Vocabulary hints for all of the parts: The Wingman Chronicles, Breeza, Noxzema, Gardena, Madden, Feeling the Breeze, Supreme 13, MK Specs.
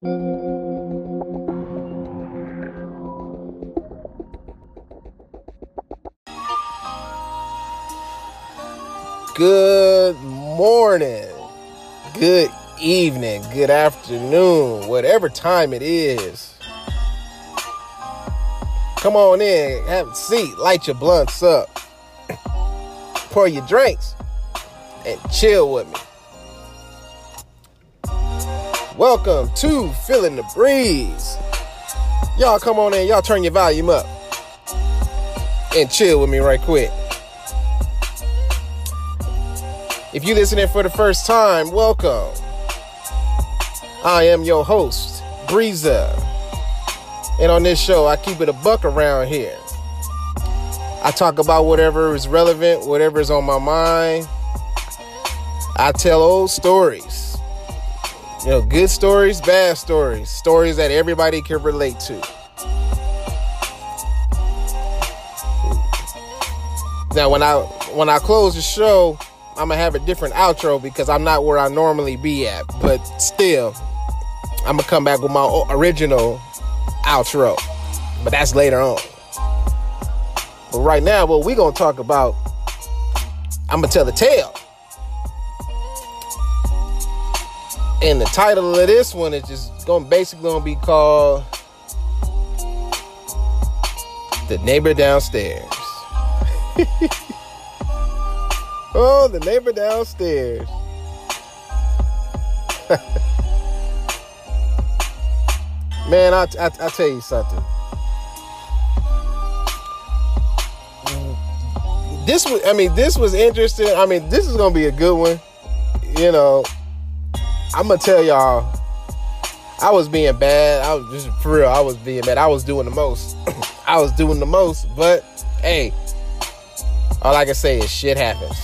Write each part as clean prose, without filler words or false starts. Good morning, good evening, good afternoon, whatever time it is. Come on in, have a seat, light your blunts up, pour your drinks, and chill with me. Welcome to Feeling the Breeze. Y'all come on in, y'all turn your volume up, and chill with me right quick. If you're listening for the first time, welcome. I am your host, Breeza. And on this show, I keep it a buck around here. I talk about whatever is relevant, whatever is on my mind. I tell old stories. You know, good stories, bad stories. Stories that everybody can relate to. Now, when I close the show, I'm going to have a different outro because I'm not where I normally be at. But still, I'm going to come back with my original outro. But that's later on. But right now, what we're going to talk about, I'm going to tell the tale. And the title of this one is just basically going to be called The Neighbor Downstairs. Oh, the neighbor downstairs. Man, I tell you something. This was interesting. I mean, this is going to be a good one. You know, I'm going to tell y'all, I was being bad. I was just, for real, I was being bad. I was doing the most. But, hey, all I can say is shit happens.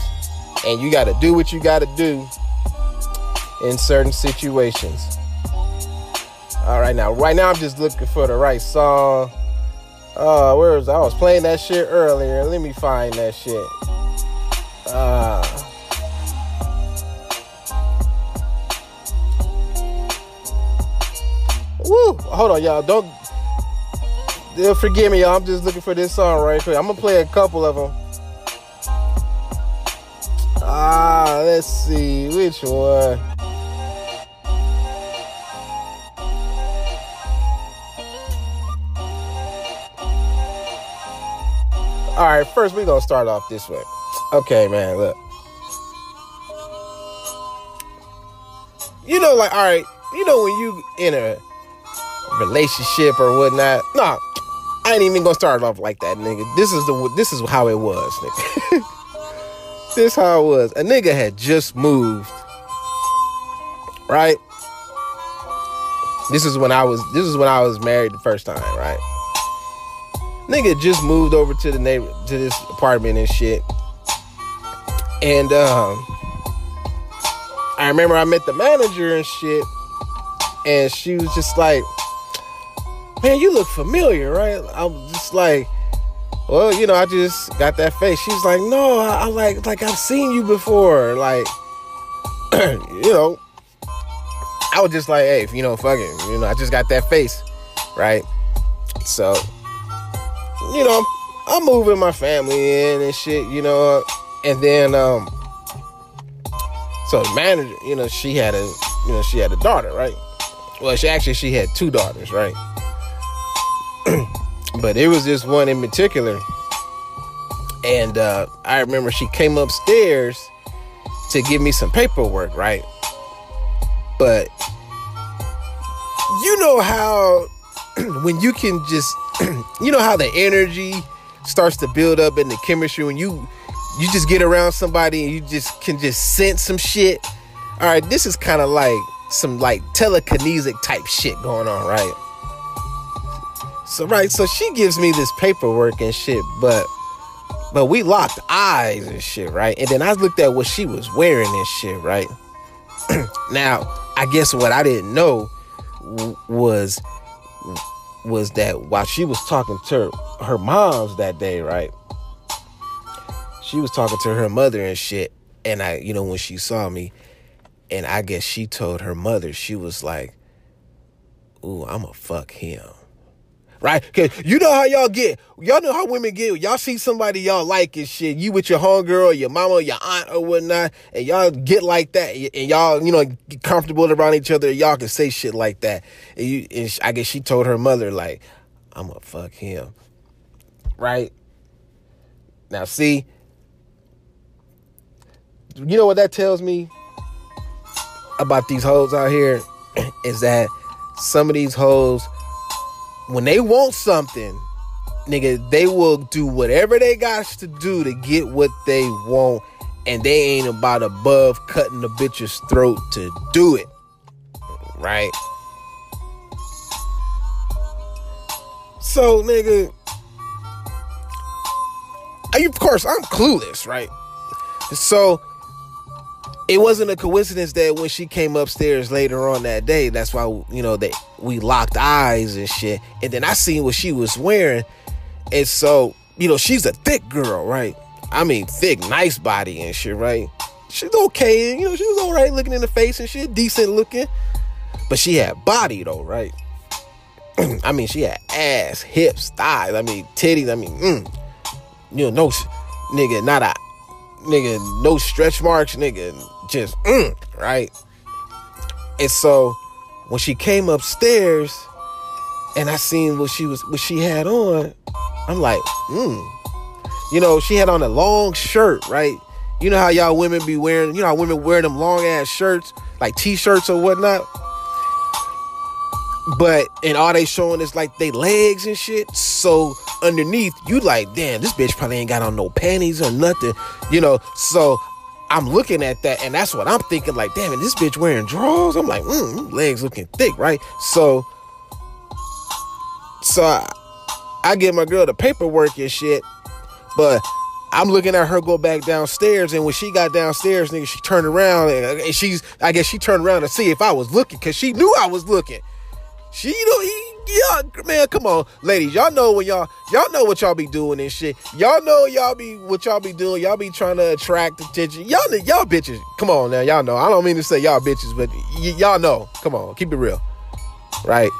And you got to do what you got to do in certain situations. All right, now. Right now, I'm just looking for the right song. Where was I? I was playing that shit earlier. Let me find that shit. Woo! Hold on, y'all. Don't forgive me, y'all. I'm just looking for this song right quick. I'm going to play a couple of them. Let's see which one. All right, first we're going to start off this way. Okay, man, look. You know, like, all right, you know when you in a relationship or whatnot. Nah, I ain't even going to start it off like that, nigga. This is how it was, nigga. This how it was. A nigga had just moved, right? This is when I was married the first time, right? Nigga just moved over to the neighbor, to this apartment and shit. And I remember I met the manager and shit, and she was just like, "Man, you look familiar," right? I was just like, "Well, you know, I just got that face." She's like, "No, I I've seen you before." Like, you know, I was just like, "Hey, you know, fuck it. You know, I just got that face." Right? So, you know, I'm moving my family in and shit, you know. And then, so the manager, you know, she had a daughter, right? Well, she had two daughters, right? But it was this one in particular. And I remember she came upstairs to give me some paperwork, right? But you know how when you can just, you know how the energy starts to build up in the chemistry when you just get around somebody and you just can just sense some shit. All right, this is kind of like some like telekinetic type shit going on, right? So she gives me this paperwork and shit, but we locked eyes and shit, right? And then I looked at what she was wearing and shit, right? Now, I guess what I didn't know was that while she was talking to her moms that day, right? She was talking to her mother and shit, and I, you know, when she saw me, and I guess she told her mother, she was like, ooh, I'ma fuck him. Right? Because you know how y'all get. Y'all know how women get. Y'all see somebody y'all like and shit. You with your homegirl, your mama, your aunt or whatnot. And y'all get like that. And y'all, you know, get comfortable around each other. Y'all can say shit like that. And, I guess she told her mother, like, I'm going to fuck him. Right? Now, see. You know what that tells me about these hoes out here? Is that some of these hoes, when they want something, nigga, they will do whatever they got to do to get what they want, and they ain't about above cutting the bitch's throat to do it, right? So, nigga, of course, I'm clueless, right? So, it wasn't a coincidence that when she came upstairs later on that day, that's why, you know, that we locked eyes and shit. And then I seen what she was wearing. And so, you know, she's a thick girl, right? I mean, thick, nice body and shit, right? She's okay. You know, she was all right looking in the face and shit, decent looking. But she had body, though, right? I mean, she had ass, hips, thighs. I mean, titties. I mean, you know, no, nigga, not a, nigga, no stretch marks, nigga. Just, right? And so, when she came upstairs, and I seen what she had on, I'm like, you know, she had on a long shirt, right? You know how y'all women be wearing, you know how women wear them long ass shirts, like t-shirts or whatnot, but, and all they showing is like they legs and shit, so underneath, you like, damn, this bitch probably ain't got on no panties or nothing, you know, so I'm looking at that, and that's what I'm thinking, like, damn, and this bitch wearing drawers? I'm like, legs looking thick, right? So I give my girl the paperwork and shit, but I'm looking at her go back downstairs, and when she got downstairs, nigga, she turned around, and I guess she turned around to see if I was looking, because she knew I was looking. She, you know, y'all, man, come on, ladies, y'all know when y'all know what y'all be doing and shit. Y'all know what y'all be doing. Y'all be trying to attract attention. Y'all bitches, come on now, y'all know. I don't mean to say y'all bitches, but y'all know. Come on, keep it real, right?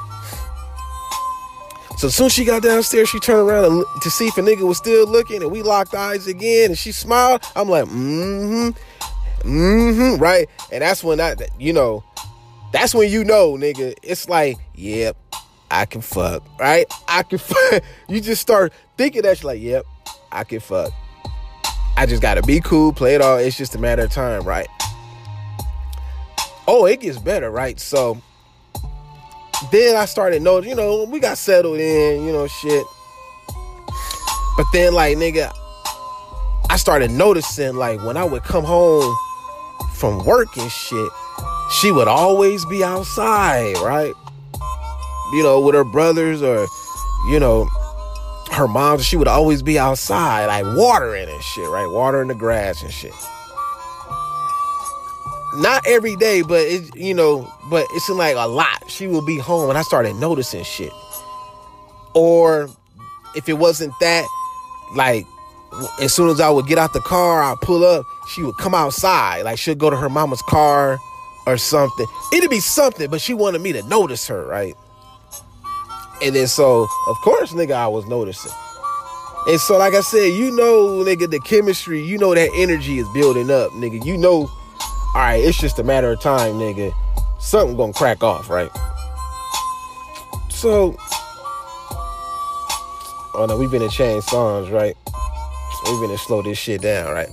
So as soon as she got downstairs, she turned around to see if a nigga was still looking, and we locked eyes again, and she smiled. I'm like, right? And that's when I, you know. That's when you know, nigga, it's like, yep, I can fuck, right? I can fuck. You just start thinking that you're like, yep, I can fuck. I just gotta be cool, play it all. It's just a matter of time, right? Oh, it gets better, right? So then I started noticing, you know, we got settled in, you know, shit. But then, like, nigga, I started noticing, like, when I would come home from work and shit, she would always be outside, right? You know, with her brothers or, you know, her mom. She would always be outside, like watering and shit, right? Watering the grass and shit. Not every day, but it, you know, but it's like a lot. She would be home, and I started noticing shit. Or if it wasn't that, like, as soon as I would get out the car, I'd pull up, she would come outside. Like, she'd go to her mama's car or something. It'd be something, but she wanted me to notice her, right? And then so, of course, nigga, I was noticing. And so, like I said, you know, nigga, the chemistry, you know that energy is building up, nigga. You know, all right, it's just a matter of time, nigga. Something gonna crack off, right? So, oh no, we've been in change songs, right? We've been to slow this shit down, right?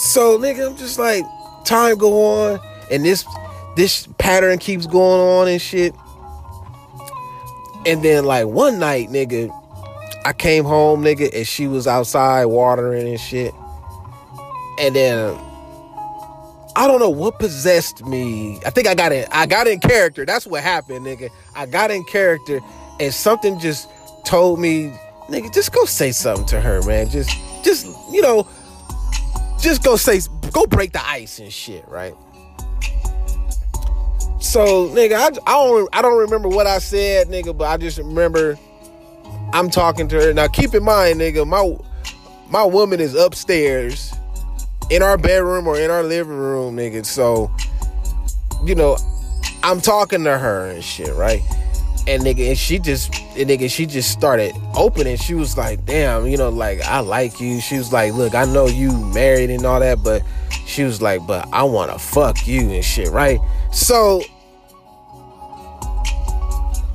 So, nigga, I'm just like, time go on, and this pattern keeps going on and shit. And then, like, one night, nigga, I came home, nigga, and she was outside watering and shit. And then, I don't know what possessed me. I think I got in character. That's what happened, nigga. I got in character, and something just told me, nigga, just go say something to her, man. Just, you know, just go break the ice and shit, right? So, nigga, I don't remember what I said, nigga, but I just remember I'm talking to her. Now, keep in mind, nigga, my woman is upstairs in our bedroom or in our living room, nigga. So, you know, I'm talking to her and shit, right? And nigga, she just started opening. She was like, damn, you know, like, I like you. She was like, look, I know you married and all that, but she was like, but I want to fuck you and shit, right? So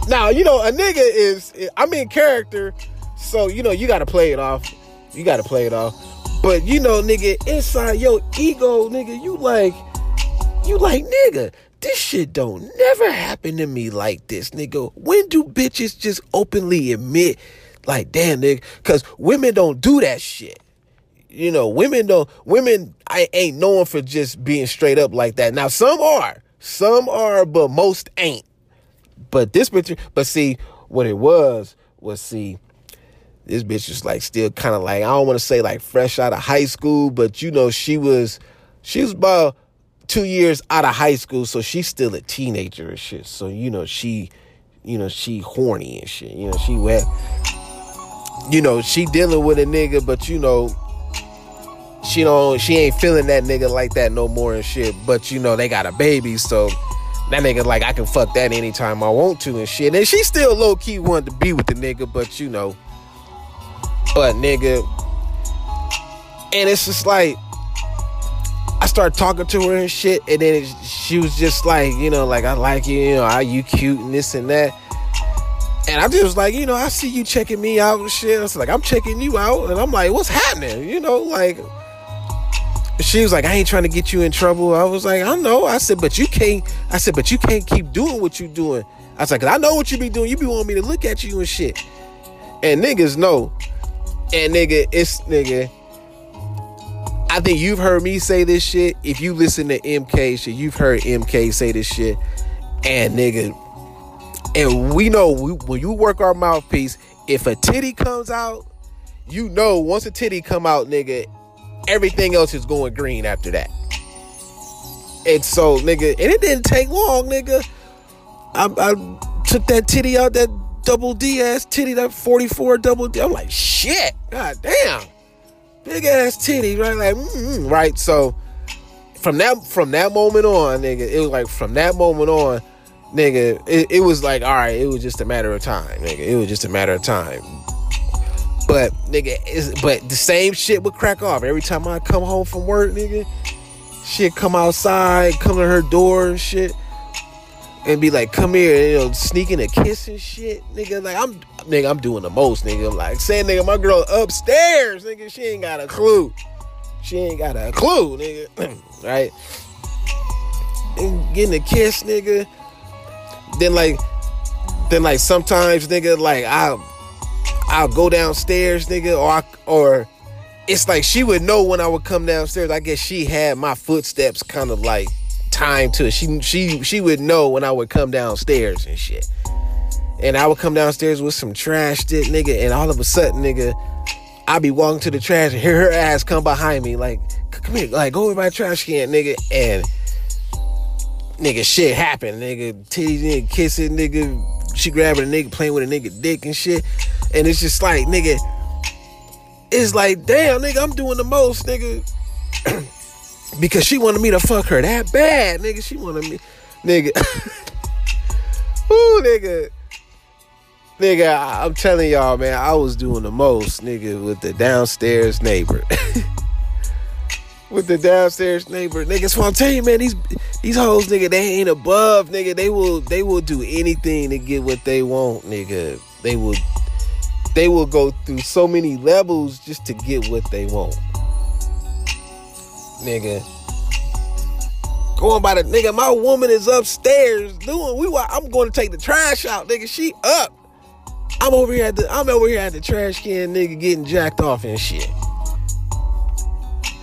now, you know, a nigga I'm in character. So, you know, you got to play it off. But, you know, nigga, inside your ego, nigga, you like, nigga, this shit don't never happen to me like this, nigga. When do bitches just openly admit, like, damn, nigga? Because women don't do that shit. You know, women I ain't known for just being straight up like that. Now, some are, but most ain't. But this bitch, this bitch was like still kind of like, I don't want to say like fresh out of high school, but you know, she was about 2 years out of high school, so she's still a teenager and shit. So you know she horny and shit. You know she wet. You know she dealing with a nigga, but you know she ain't feeling that nigga like that no more and shit. But you know they got a baby, so that nigga like, I can fuck that anytime I want to and shit. And she still low key wanted to be with the nigga, but you know, but nigga, and it's just like, I started talking to her and shit, and then she was just like, you know, like, I like you, you know, are you cute and this and that. And I just was like, you know, I see you checking me out and shit. I was like, I'm checking you out, and I'm like, what's happening? You know, like, she was like, I ain't trying to get you in trouble. I was like, I know. I said, but you can't keep doing what you doing. I was like, 'cause I know what you be doing. You be wanting me to look at you and shit. And niggas know. And nigga, I think you've heard me say this shit. If you listen to MK shit, you've heard MK say this shit. And nigga, and we know when you work our mouthpiece, if a titty comes out, you know once a titty come out, nigga, everything else is going green after that. And so, nigga, and it didn't take long, nigga. I took that titty out, that double D ass titty, that 44 double D. I'm like, shit, god damn. Big ass titty, right? Like, right. So from that moment on, nigga, it was like it was like, all right, it was just a matter of time, nigga. It was just a matter of time. But nigga, but the same shit would crack off every time I come home from work, nigga. She'd come outside, come to her door and shit, and be like, come here, and, you know, sneaking a kiss and shit, nigga. Like, I'm doing the most, nigga. I'm like, saying, nigga, my girl upstairs, nigga, she ain't got a clue, nigga. Right? And getting a kiss, nigga. Then like sometimes, nigga, like I'll go downstairs, nigga, or it's like she would know when I would come downstairs. I guess she had my footsteps kind of like time to it. She would know when I would come downstairs and shit. And I would come downstairs with some trash shit, nigga, and all of a sudden, nigga, I'd be walking to the trash and hear her ass come behind me like, come here, like, go over my trash can, nigga. And nigga, shit happened, nigga. Titties, nigga, kissing, nigga, she grabbing a nigga, playing with a nigga dick and shit. And it's just like, nigga, it's like, damn, nigga, I'm doing the most, nigga. Because she wanted me to fuck her that bad, nigga. She wanted me, nigga. Ooh, nigga. Nigga, I'm telling y'all, man, I was doing the most, nigga, with the downstairs neighbor. Nigga, so I'm telling you, man, these hoes, nigga, they ain't above, nigga. They will do anything to get what they want, nigga. They will go through so many levels just to get what they want. Nigga, going by the nigga, my woman is upstairs doing. I'm going to take the trash out, nigga. She up. I'm over here at the trash can, nigga, getting jacked off and shit.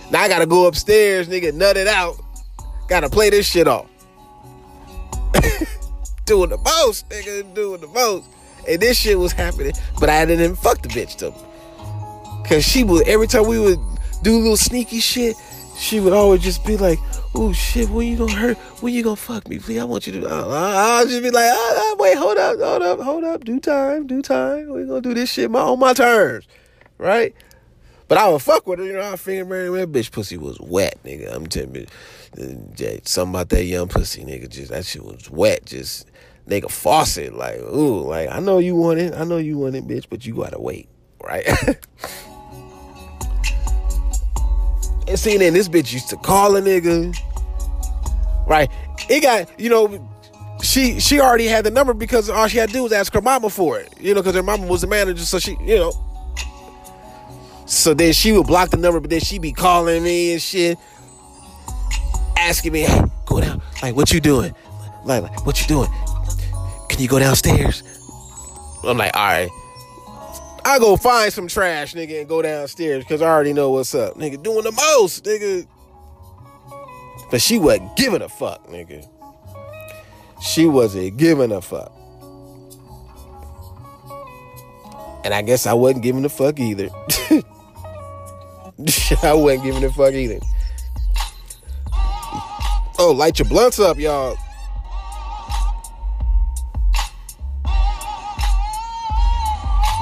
Now I gotta go upstairs, nigga, nut it out. Gotta play this shit off. Doing the most, nigga. And this shit was happening, but I didn't even fuck the bitch though, cause she would, every time we would do little sneaky shit, she would always just be like, "Oh shit, when you gonna fuck me, please? I want you to." I'll just be like, "Wait, hold up, due time. We gonna do this shit on my terms, right?" But I would fuck with her, you know. I finger married that bitch. Pussy was wet, nigga. I'm telling you, something about that young pussy, nigga. Just that shit was wet. Just nigga faucet, like ooh, like I know you want it, bitch, but you gotta wait, right? And see, then this bitch used to call a nigga, right? It got, you know, she already had the number because all she had to do was ask her mama for it, you know, because her mama was the manager, so she, you know. So then she would block the number, but then she be calling me and shit, asking me, hey, go down, like, what you doing? Like, what you doing? Can you go downstairs? I'm like, all right. I go find some trash, nigga, and go downstairs, because I already know what's up. Nigga, doing the most, nigga. But she wasn't giving a fuck, nigga. She wasn't giving a fuck. And I guess I wasn't giving a fuck either. I wasn't giving a fuck either. Oh, light your blunts up, y'all.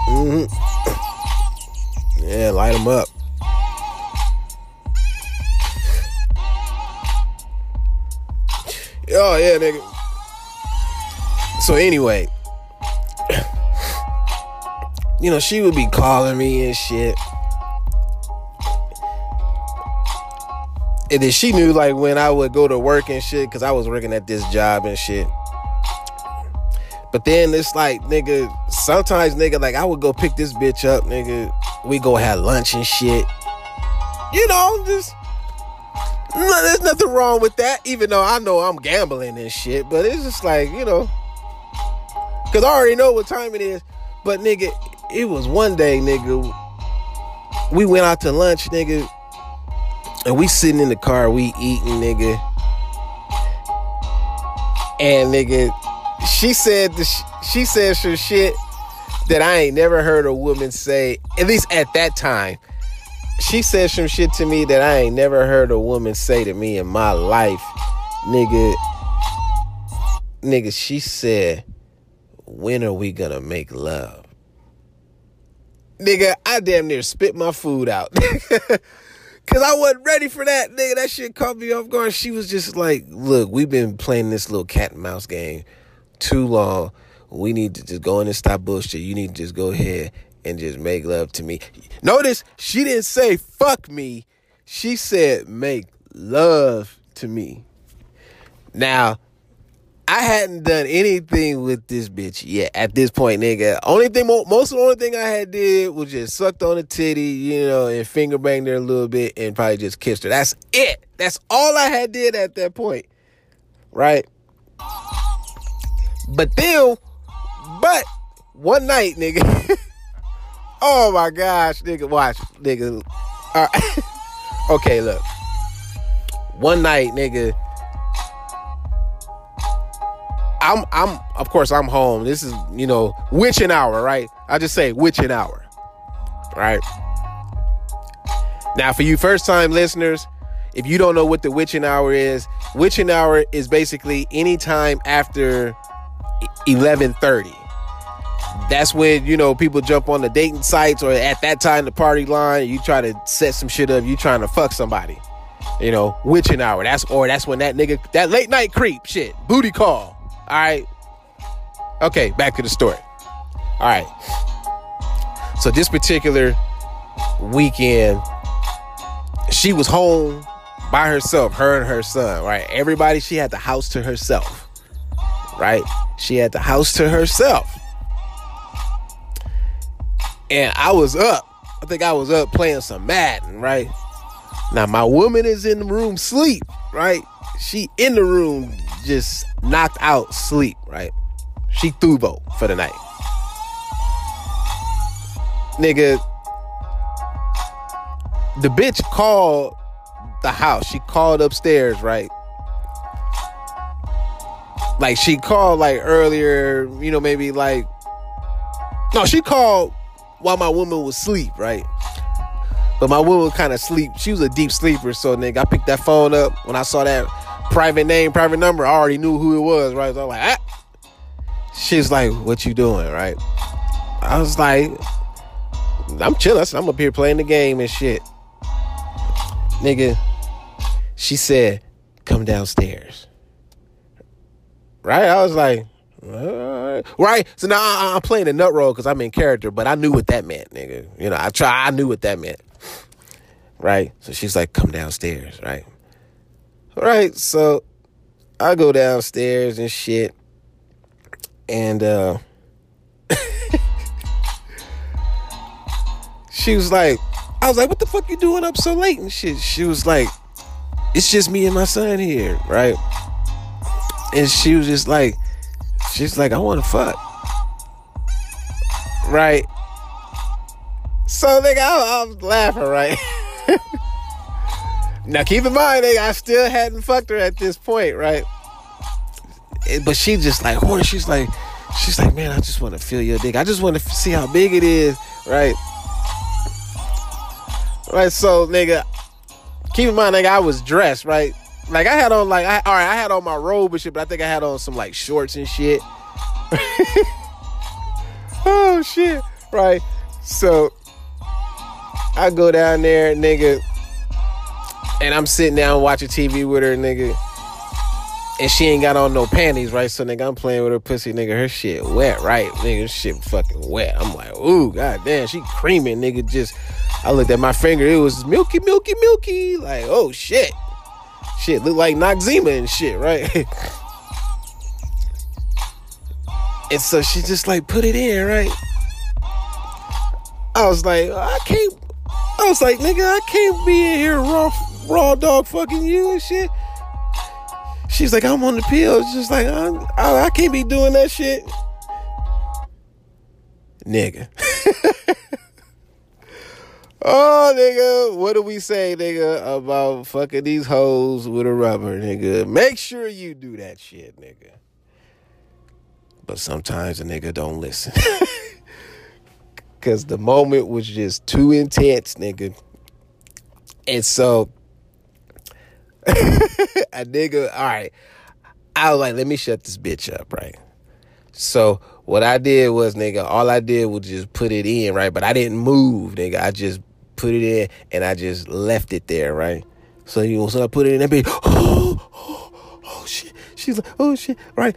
Mm-hmm. Yeah, light them up. Oh, yeah, nigga. So anyway, you know, she would be calling me and shit. And then she knew, like, when I would go to work and shit, because I was working at this job and shit. But then it's like, nigga, sometimes, nigga, like, I would go pick this bitch up, nigga. We go have lunch and shit. You know, just, no, there's nothing wrong with that, even though I know I'm gambling and shit. But it's just like, you know, because I already know what time it is. But, nigga, it was one day, nigga, we went out to lunch, nigga, and we sitting in the car, we eating, nigga. And, nigga, she said some shit that I ain't never heard a woman say, at least at that time. She said some shit to me that I ain't never heard a woman say to me in my life, nigga. Nigga, she said, when are we gonna make love? Nigga, I damn near spit my food out. Cause I wasn't ready for that, nigga. That shit caught me off guard. She was just like, look, we've been playing this little cat and mouse game too long. We need to just go in and stop bullshit. You need to just go ahead and just make love to me. Notice she didn't say fuck me. She said make love to me. Now, I hadn't done anything with this bitch yet at this point, nigga. Most of the only thing I had did was just sucked on a titty, you know, and finger banged her a little bit and probably just kissed her. That's it. That's all I had did at that point, right? But one night, nigga. Oh my gosh, nigga, watch, nigga. All right. Okay, look. One night, nigga. I'm of course I'm home. This is, you know, witching hour, right? I just say witching hour. Right? Now for you first time listeners, if you don't know what the witching hour is basically any time after 11:30. That's when, you know, people jump on the dating sites or at that time the party line, you try to set some shit up, you trying to fuck somebody. You know, witching hour. That's when that nigga, that late night creep shit, booty call. All right. Okay, back to the story. All right. So this particular weekend, she was home by herself, her and her son, right? Everybody, she had the house to herself, right? She had the house to herself. And I was up. I think I was up playing some Madden, right? Now, my woman is in the room sleep, right? She in the room just knocked out sleep, right? She thubo for the night. Nigga, the bitch called the house. She called upstairs, right? Like, she called, like, earlier, you know, maybe, like... No, she called while my woman was asleep, right? But my woman was kind of sleep. She was a deep sleeper, so, nigga, I picked that phone up. When I saw that private name, private number, I already knew who it was, right? So I'm like, ah. She's like, what you doing, right? I was like, I'm chilling. I said, I'm up here playing the game and shit. Nigga, she said, come downstairs. Right? I was like, alright. Right? So now I'm playing a nut roll because I'm in character, but I knew what that meant, nigga. You know, I knew what that meant. Right? So she's like, come downstairs, right? Right, so I go downstairs and shit. And she was like, I was like, what the fuck you doing up so late and shit? She was like, it's just me and my son here, right? And she was just like, she's like, I want to fuck, right? So nigga, I was laughing, right? Now keep in mind, nigga, I still hadn't fucked her at this point, right? But she just like, horny. She's like, man, I just want to feel your dick. I just want to see how big it is, right? Right, so nigga, keep in mind, nigga, I was dressed, right? Like I had on, like, I had on my robe and shit, but I think I had on some like shorts and shit. Oh shit, right? So I go down there, nigga, and I'm sitting down watching TV with her, nigga, and she ain't got on no panties, right? So nigga, I'm playing with her pussy, nigga. Her shit wet, right? Nigga, shit fucking wet. I'm like, ooh, goddamn, she creaming, nigga. Just. I looked at my finger. It was milky, milky, milky. Like, oh, shit. Shit, looked like Noxzema and shit, right? And so she just, like, put it in, right? I was like, nigga, I can't be in here raw dog fucking you and shit. She's like, I'm on the pills. Just like, I can't be doing that shit. Nigga. Oh, nigga, what do we say, nigga, about fucking these hoes with a rubber, nigga? Make sure you do that shit, nigga. But sometimes a nigga don't listen. Because the moment was just too intense, nigga. And so, a nigga, all right, I was like, let me shut this bitch up, right? So what I did was, nigga, all I did was just put it in, right? But I didn't move, nigga. I just put it in and I just left it there, right? So you know, so I put it in that bitch, oh shit. She's like, oh shit, right?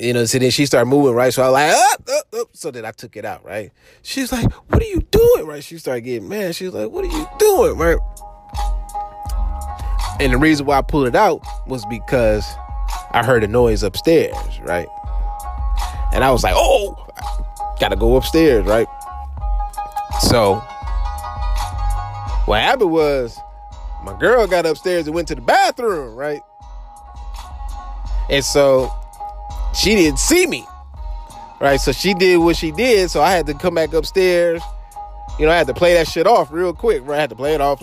You know, so then she started moving, right? So I was like, up. So then I took it out, right? She's like, what are you doing, right? She started getting mad. She was like, what are you doing, right? And the reason why I pulled it out was because I heard a noise upstairs, right? And I was like, oh, gotta go upstairs, right? So what happened was my girl got upstairs and went to the bathroom, right? And so she didn't see me, right? So she did what she did. So I had to come back upstairs. You know, I had to play that shit off real quick, right? I had to play it off.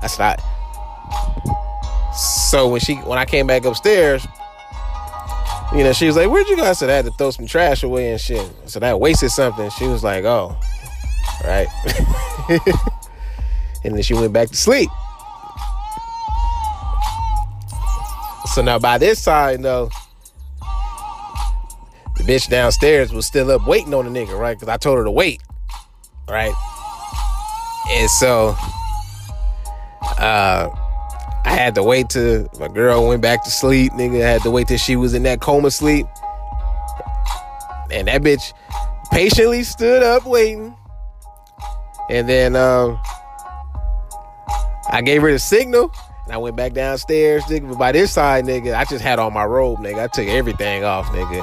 That's not. So when I came back upstairs, you know, she was like, where'd you go? I said, I had to throw some trash away and shit. So that wasted something. She was like, oh, right. And then she went back to sleep. So now by this time, though, the bitch downstairs was still up waiting on the nigga, right? Because I told her to wait, right? And so I had to wait till my girl went back to sleep, nigga. I had to wait till she was in that coma sleep. And that bitch patiently stood up waiting. And then I gave her the signal. And I went back downstairs, nigga. But by this time, nigga, I just had on my robe, nigga. I took everything off, nigga.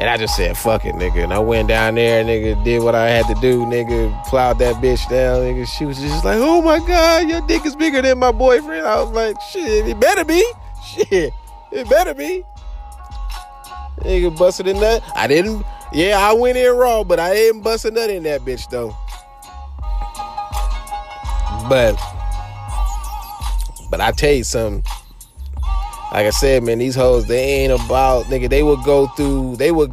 And I just said, fuck it, nigga. And I went down there, nigga, did what I had to do, nigga. Plowed that bitch down, nigga. She was just like, oh my God, your dick is bigger than my boyfriend. I was like, shit, it better be. Shit, it better be. Nigga, busted a nut. I didn't, yeah, I went in raw, but I didn't bust a nut in that bitch, though. But I tell you something. Like I said, man, these hoes, they ain't about, nigga, they would go through, they would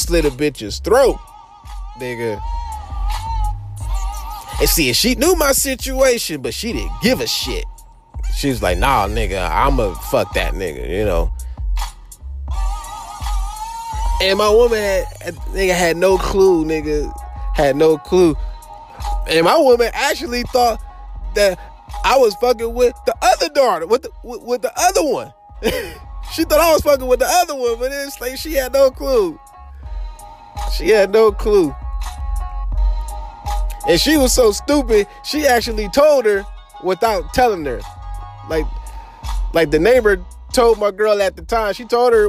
slit a bitch's throat, nigga. And see, she knew my situation, but she didn't give a shit. She was like, nah, nigga, I'ma fuck that nigga, you know. And my woman had no clue, nigga, had no clue. And my woman actually thought that I was fucking with the other daughter, with the other one. She thought I was fucking with the other one, but it's like she had no clue. She had no clue. And she was so stupid, she actually told her without telling her. Like the neighbor told my girl at the time. She told her,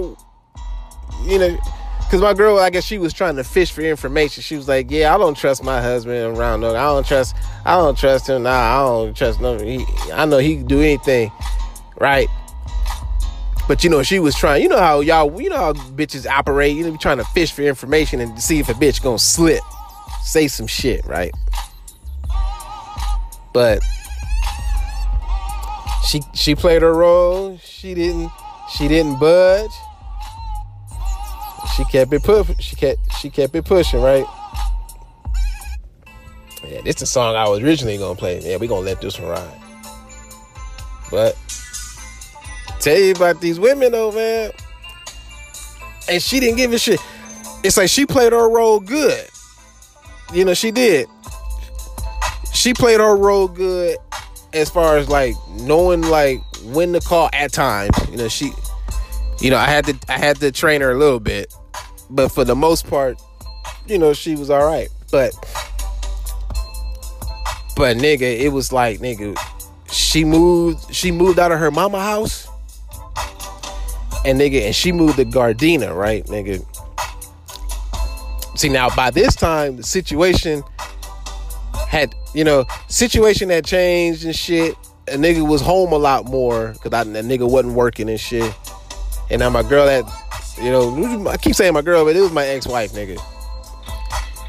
you know, because my girl, I guess she was trying to fish for information. She was like, yeah, I don't trust my husband around. No, I don't trust him. Nah, I don't trust nothing. I know he can do anything, right? But, you know, she was trying. You know how y'all, you know how bitches operate. You know, trying to fish for information and see if a bitch gonna slip. Say some shit, right? But she played her role. She didn't budge. She kept it pushing, right? Yeah, this is the song I was originally gonna play. Yeah, we gonna let this one ride. But tell you about these women though, man. And she didn't give a shit. It's like she played her role good. You know, she did. She played her role good as far as like knowing like when to call at times. You know, she, you know, I had to train her a little bit, but for the most part, you know, she was all right. But nigga, it was like, nigga, she moved out of her mama house, and nigga, and she moved to Gardena, right, nigga. See, now by this time the situation had changed and shit. A nigga was home a lot more because that nigga wasn't working and shit. And now my girl had, you know, I keep saying my girl, but it was my ex-wife, nigga.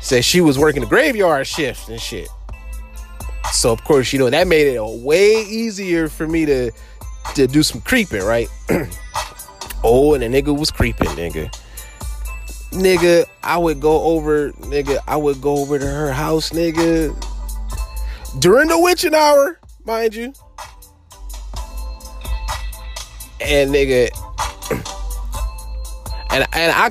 Said she was working the graveyard shift and shit. So of course, you know, that made it way easier for me to do some creeping, right? Oh, and the nigga was creeping, nigga. Nigga, I would go over to her house, nigga, during the witching hour, mind you. And nigga, and I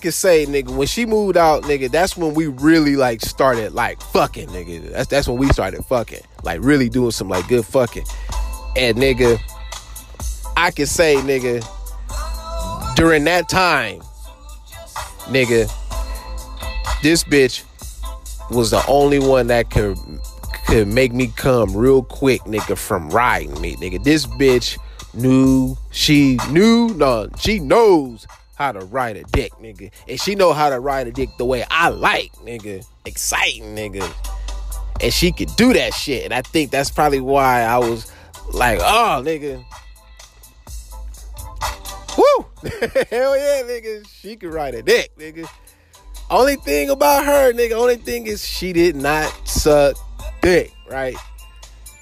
can say, nigga, when she moved out, nigga, that's when we really like started like fucking, nigga. That's when we started fucking, like really doing some like good fucking. And nigga, I can say, nigga, during that time, nigga, this bitch was the only one that could make me come real quick, nigga, from riding me, nigga. This bitch knows how to ride a dick, nigga. And she know how to ride a dick the way I like, nigga. Exciting, nigga. And she could do that shit. And I think that's probably why I was like, oh, nigga. Woo! Hell yeah, nigga. She could ride a dick, nigga. Only thing is she did not suck dick, right?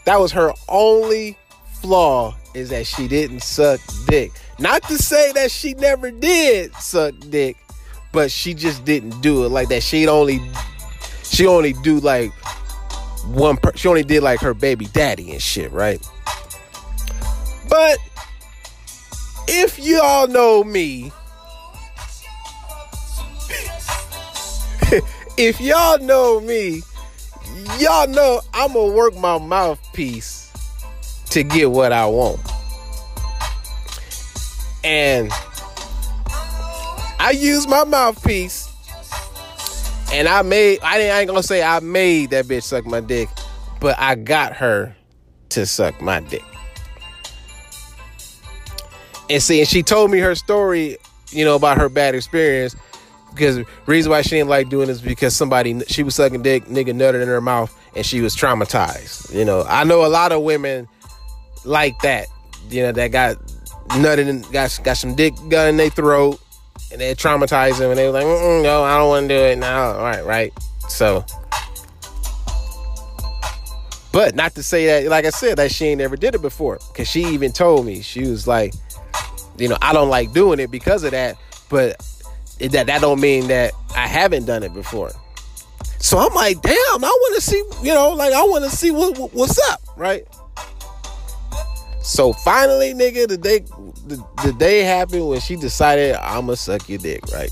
That was her only flaw, is that she didn't suck dick. Not to say that she never did suck dick, but she just didn't do it like that. She only did like her baby daddy and shit, right? But if y'all know me, y'all know I'm gonna work my mouthpiece to get what I want. And I used my mouthpiece, and I ain't gonna say I made that bitch suck my dick, but I got her to suck my dick. And see, and she told me her story, you know, about her bad experience, because the reason why she didn't like doing this is because she was sucking dick, nigga nutted in her mouth, and she was traumatized. You know, I know a lot of women like that, you know, that got nutted and got some dick gun in their throat, and they traumatized them, and they were like, no, I don't want to do it now. All right, right. So, but not to say that, like I said, that she ain't never did it before, because she even told me, she was like, you know, I don't like doing it because of that, but that don't mean that I haven't done it before. So I'm like, damn, I want to see, you know, like I want to see what's up, right? So finally, nigga, the day happened when she decided I'ma suck your dick, right?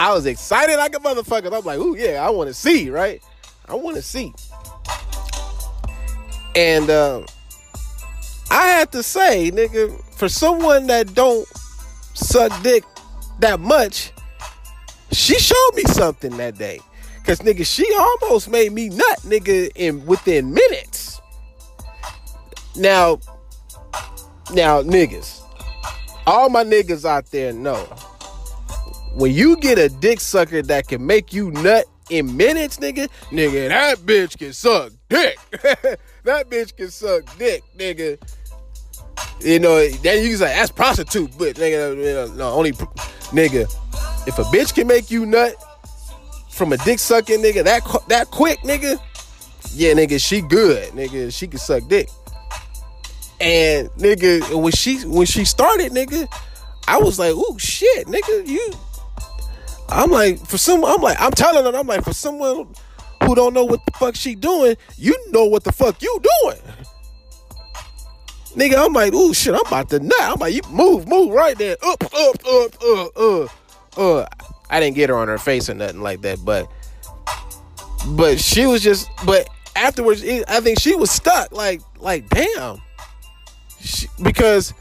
I was excited like a motherfucker. I'm like, ooh, yeah, I want to see, right? I want to see. And I have to say, nigga, for someone that don't suck dick that much, she showed me something that day. Cause nigga, she almost made me nut, nigga, in within minutes. Now niggas, all my niggas out there know, when you get a dick sucker that can make you nut in minutes, nigga, that bitch can suck dick. That bitch can suck dick, nigga. You know, then you can say that's prostitute, but nigga, no, only nigga. If a bitch can make you nut from a dick sucking nigga that quick, nigga, yeah, nigga, she good, nigga, she can suck dick. And nigga, when she started, nigga, I was like, ooh, shit, nigga, you. I'm telling her, I'm like, for someone who don't know what the fuck she doing, you know what the fuck you doing. Nigga, I'm like, ooh, shit, I'm about to nut. I'm like, you move right there. I didn't get her on her face or nothing like that, but she was just, but afterwards, I think she was stuck, like damn, because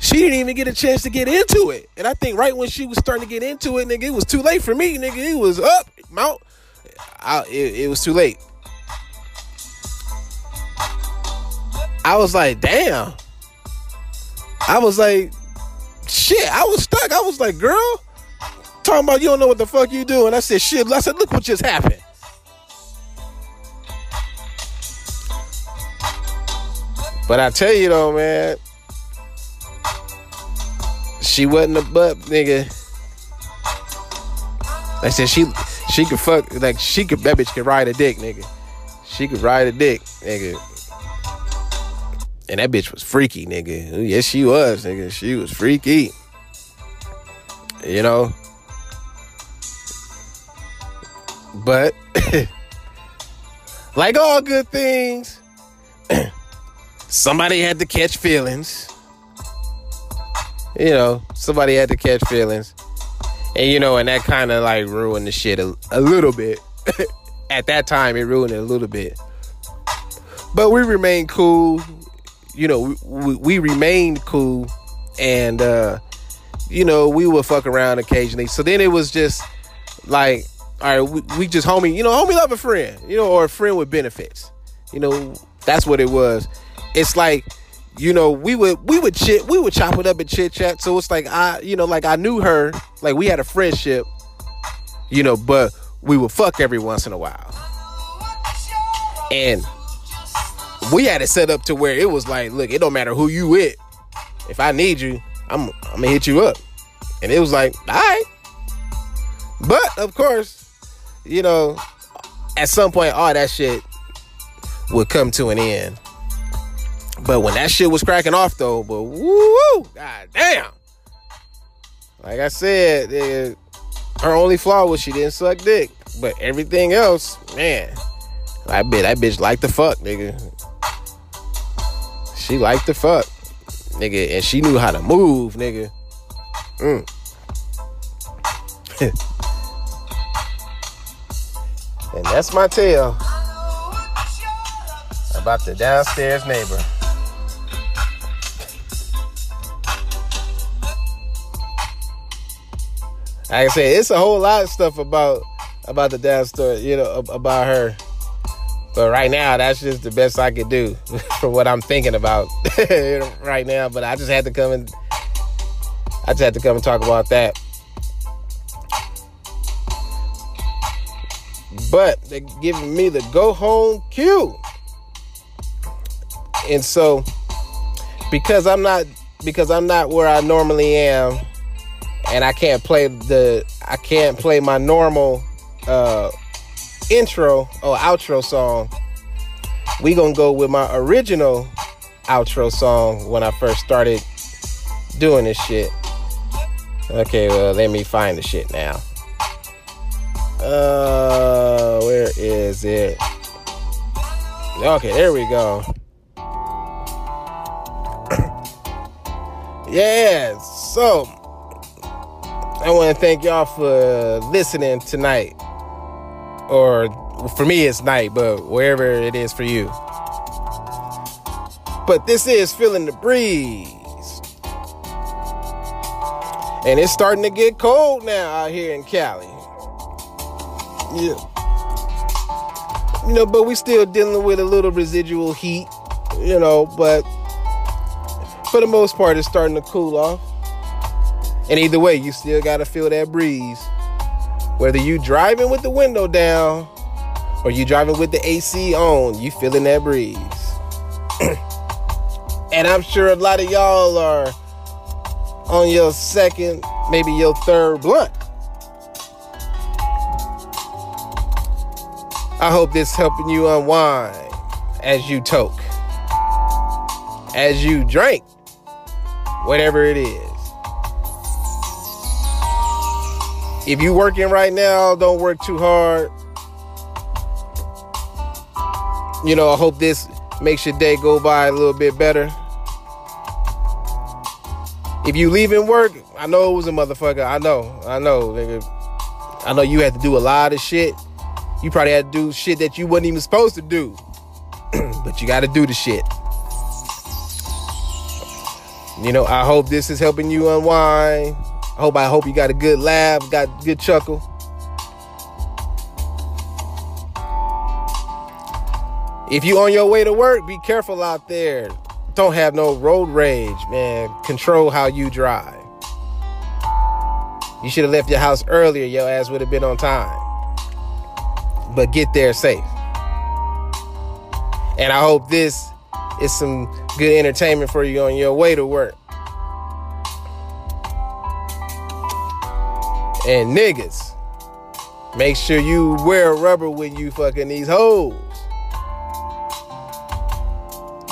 she didn't even get a chance to get into it. And I think right when she was starting to get into it, nigga, it was too late for me, nigga. It was up, mount. It was too late. I was like, damn. I was like, shit, I was stuck. I was like, girl, talking about you don't know what the fuck you do. And I said, shit. I said, look what just happened. But I tell you though, man, she wasn't a butt, nigga. I said she could fuck, like she could, that bitch could ride a dick, nigga. She could ride a dick, nigga. And that bitch was freaky, nigga. Yes, she was, nigga. She was freaky. You know? But, like all good things, somebody had to catch feelings. You know, somebody had to catch feelings. And, you know, and that kind of, like, ruined the shit a little bit. At that time, it ruined it a little bit. But we remained cool. You know, we remained cool, and you know, we would fuck around occasionally. So then it was just like, all right, we just homie, you know, homie love a friend, you know, or a friend with benefits. You know, that's what it was. It's like, you know, we would chop it up and chit chat. So it's like I knew her, like we had a friendship, you know, but we would fuck every once in a while, and we had it set up to where it was like, look, it don't matter who you with. If I need you, I'm gonna hit you up. And it was like, all right. But of course, you know, at some point, all that shit would come to an end. But when that shit was cracking off though, but woo, god damn. Like I said, her only flaw was she didn't suck dick. But everything else, man, I bet that bitch liked the fuck, nigga. She liked the fuck, nigga, and she knew how to move, nigga. And that's my tale about the downstairs neighbor. Like I said, it's a whole lot of stuff about the downstairs, you know, about her. But right now, that's just the best I could do for what I'm thinking about right now. But I just had to come and talk about that. But they're giving me the go home cue, and so because I'm not where I normally am, and I can't play my normal outro song, we gonna go with my original outro song when I first started doing this shit. Okay, well, let me find the shit now. Where is it? Okay, there we go. Yeah, so I want to thank y'all for listening tonight. Or for me, it's night, but wherever it is for you. But this is Feeling the Breeze. And it's starting to get cold now out here in Cali. Yeah. You know, but we still dealing with a little residual heat, you know, but for the most part, it's starting to cool off. And either way, you still got to feel that breeze. Whether you driving with the window down or you driving with the AC on, you feeling that breeze. And I'm sure a lot of y'all are on your second, maybe your third blunt. I hope this helping you unwind as you toke, as you drink, whatever it is. If you working right now, don't work too hard. You know, I hope this makes your day go by a little bit better. If you leaving work, I know it was a motherfucker. I know, nigga. I know you had to do a lot of shit. You probably had to do shit that you wasn't even supposed to do. But you got to do the shit. You know, I hope this is helping you unwind. I hope you got a good laugh, got a good chuckle. If you on your way to work, be careful out there. Don't have no road rage, man. Control how you drive. You should have left your house earlier. Your ass would have been on time. But get there safe. And I hope this is some good entertainment for you on your way to work. And niggas, make sure you wear rubber when you fucking these hoes.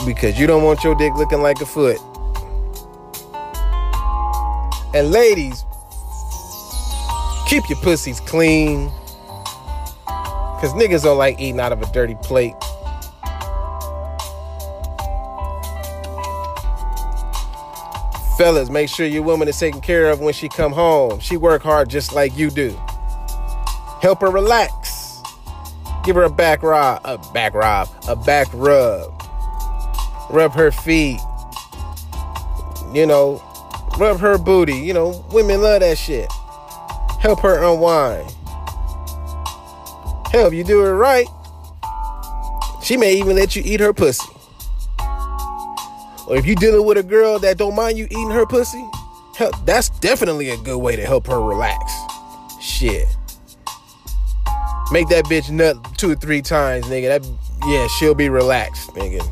Because you don't want your dick looking like a foot. And ladies, keep your pussies clean. Because niggas don't like eating out of a dirty plate. Fellas, make sure your woman is taken care of when she come home. She work hard just like you do. Help her relax. Give her a back rub. Rub her feet. You know, rub her booty. You know, women love that shit. Help her unwind. Hell, if you do it right, she may even let you eat her pussy. Or if you dealing with a girl that don't mind you eating her pussy, hell, that's definitely a good way to help her relax. Shit. Make that bitch nut 2 or 3 times, nigga. She'll be relaxed, nigga.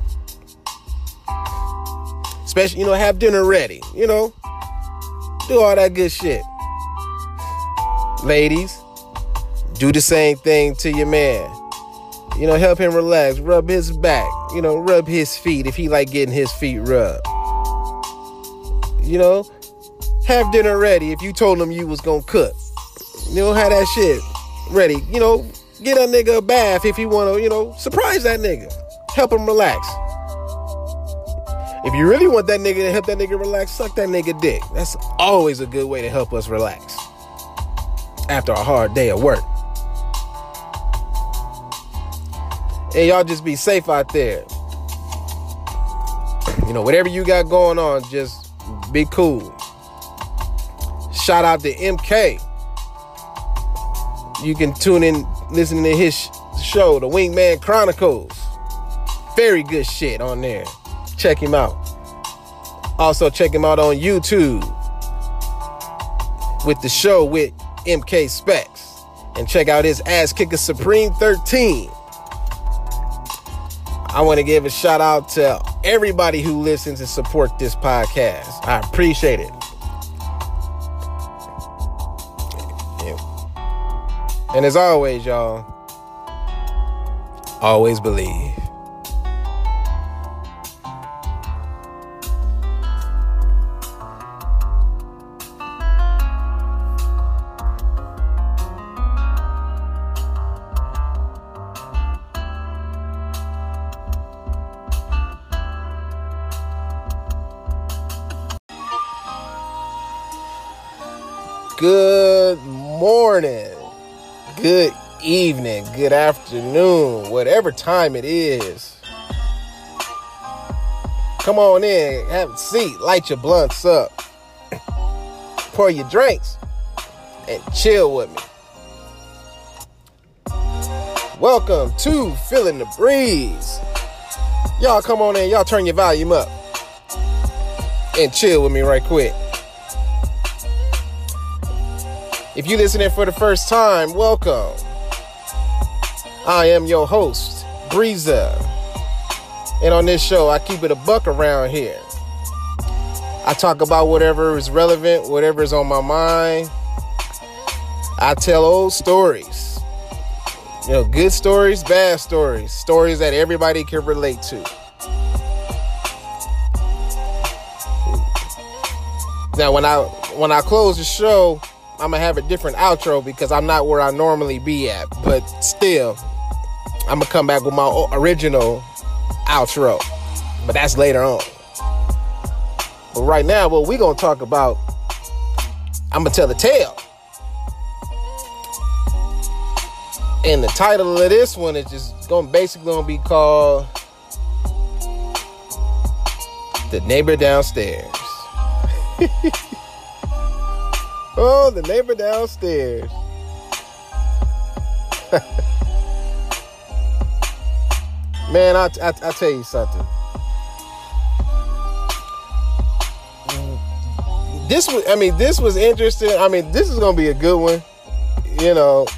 Especially, you know, have dinner ready, you know. Do all that good shit. Ladies, do the same thing to your man. You know, help him relax. Rub his back. You know, rub his feet if he like getting his feet rubbed. You know, have dinner ready if you told him you was gonna cook. You know, have that shit ready. You know, get a nigga a bath if he wanna, you know, surprise that nigga. Help him relax. If you really want that nigga to help that nigga relax, suck that nigga dick. That's always a good way to help us relax after a hard day of work. And y'all just be safe out there. You know, whatever you got going on, just be cool. Shout out to MK. You can tune in, listening to his show, The Wingman Chronicles. Very good shit on there. Check him out. Also check him out on YouTube with the show with MK Specs. And check out his ass kicker Supreme 13. I want to give a shout out to everybody who listens and support this podcast. I appreciate it. Yeah. And as always, y'all, always believe. Good morning, good evening, good afternoon, whatever time it is. Come on in, have a seat, light your blunts up, pour your drinks, and chill with me. Welcome to Feeling the Breeze. Y'all come on in, y'all turn your volume up, and chill with me right quick. If you're listening for the first time, welcome. I am your host, Breeza. And on this show, I keep it a buck around here. I talk about whatever is relevant, whatever is on my mind. I tell old stories. You know, good stories, bad stories. Stories that everybody can relate to. Now, when I close the show, I'm going to have a different outro because I'm not where I normally be at. But still, I'm going to come back with my original outro. But that's later on. But right now, what we're going to talk about, I'm going to tell the tale. And the title of this one is just going basically going to be called The Neighbor Downstairs. Oh, the neighbor downstairs. Man, I tell you something. This was interesting. I mean, this is gonna be a good one. You know,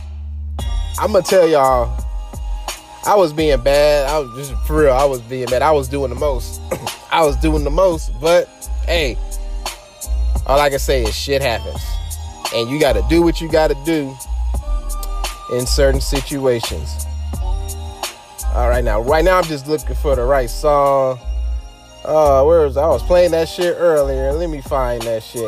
I'm gonna tell y'all, I was being bad. I was just for real. I was being bad. I was doing the most. I was doing the most. But hey, all I can say is shit happens. And you got to do what you got to do in certain situations. All right, now. Right now, I'm just looking for the right song. Where was I? I was playing that shit earlier. Let me find that shit.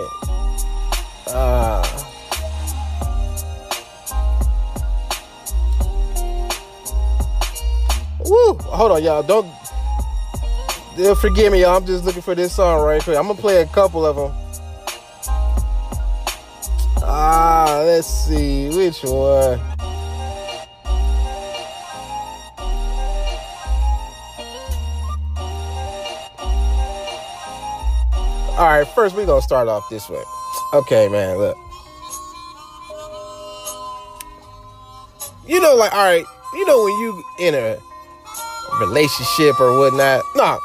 Woo! Hold on, y'all. Don't forgive me, y'all. I'm just looking for this song right quick. I'm going to play a couple of them. Let's see which one. All right, first we're going to start off this way. Okay, man, look. You know, like, all right, you know when you in a relationship or whatnot. Nah,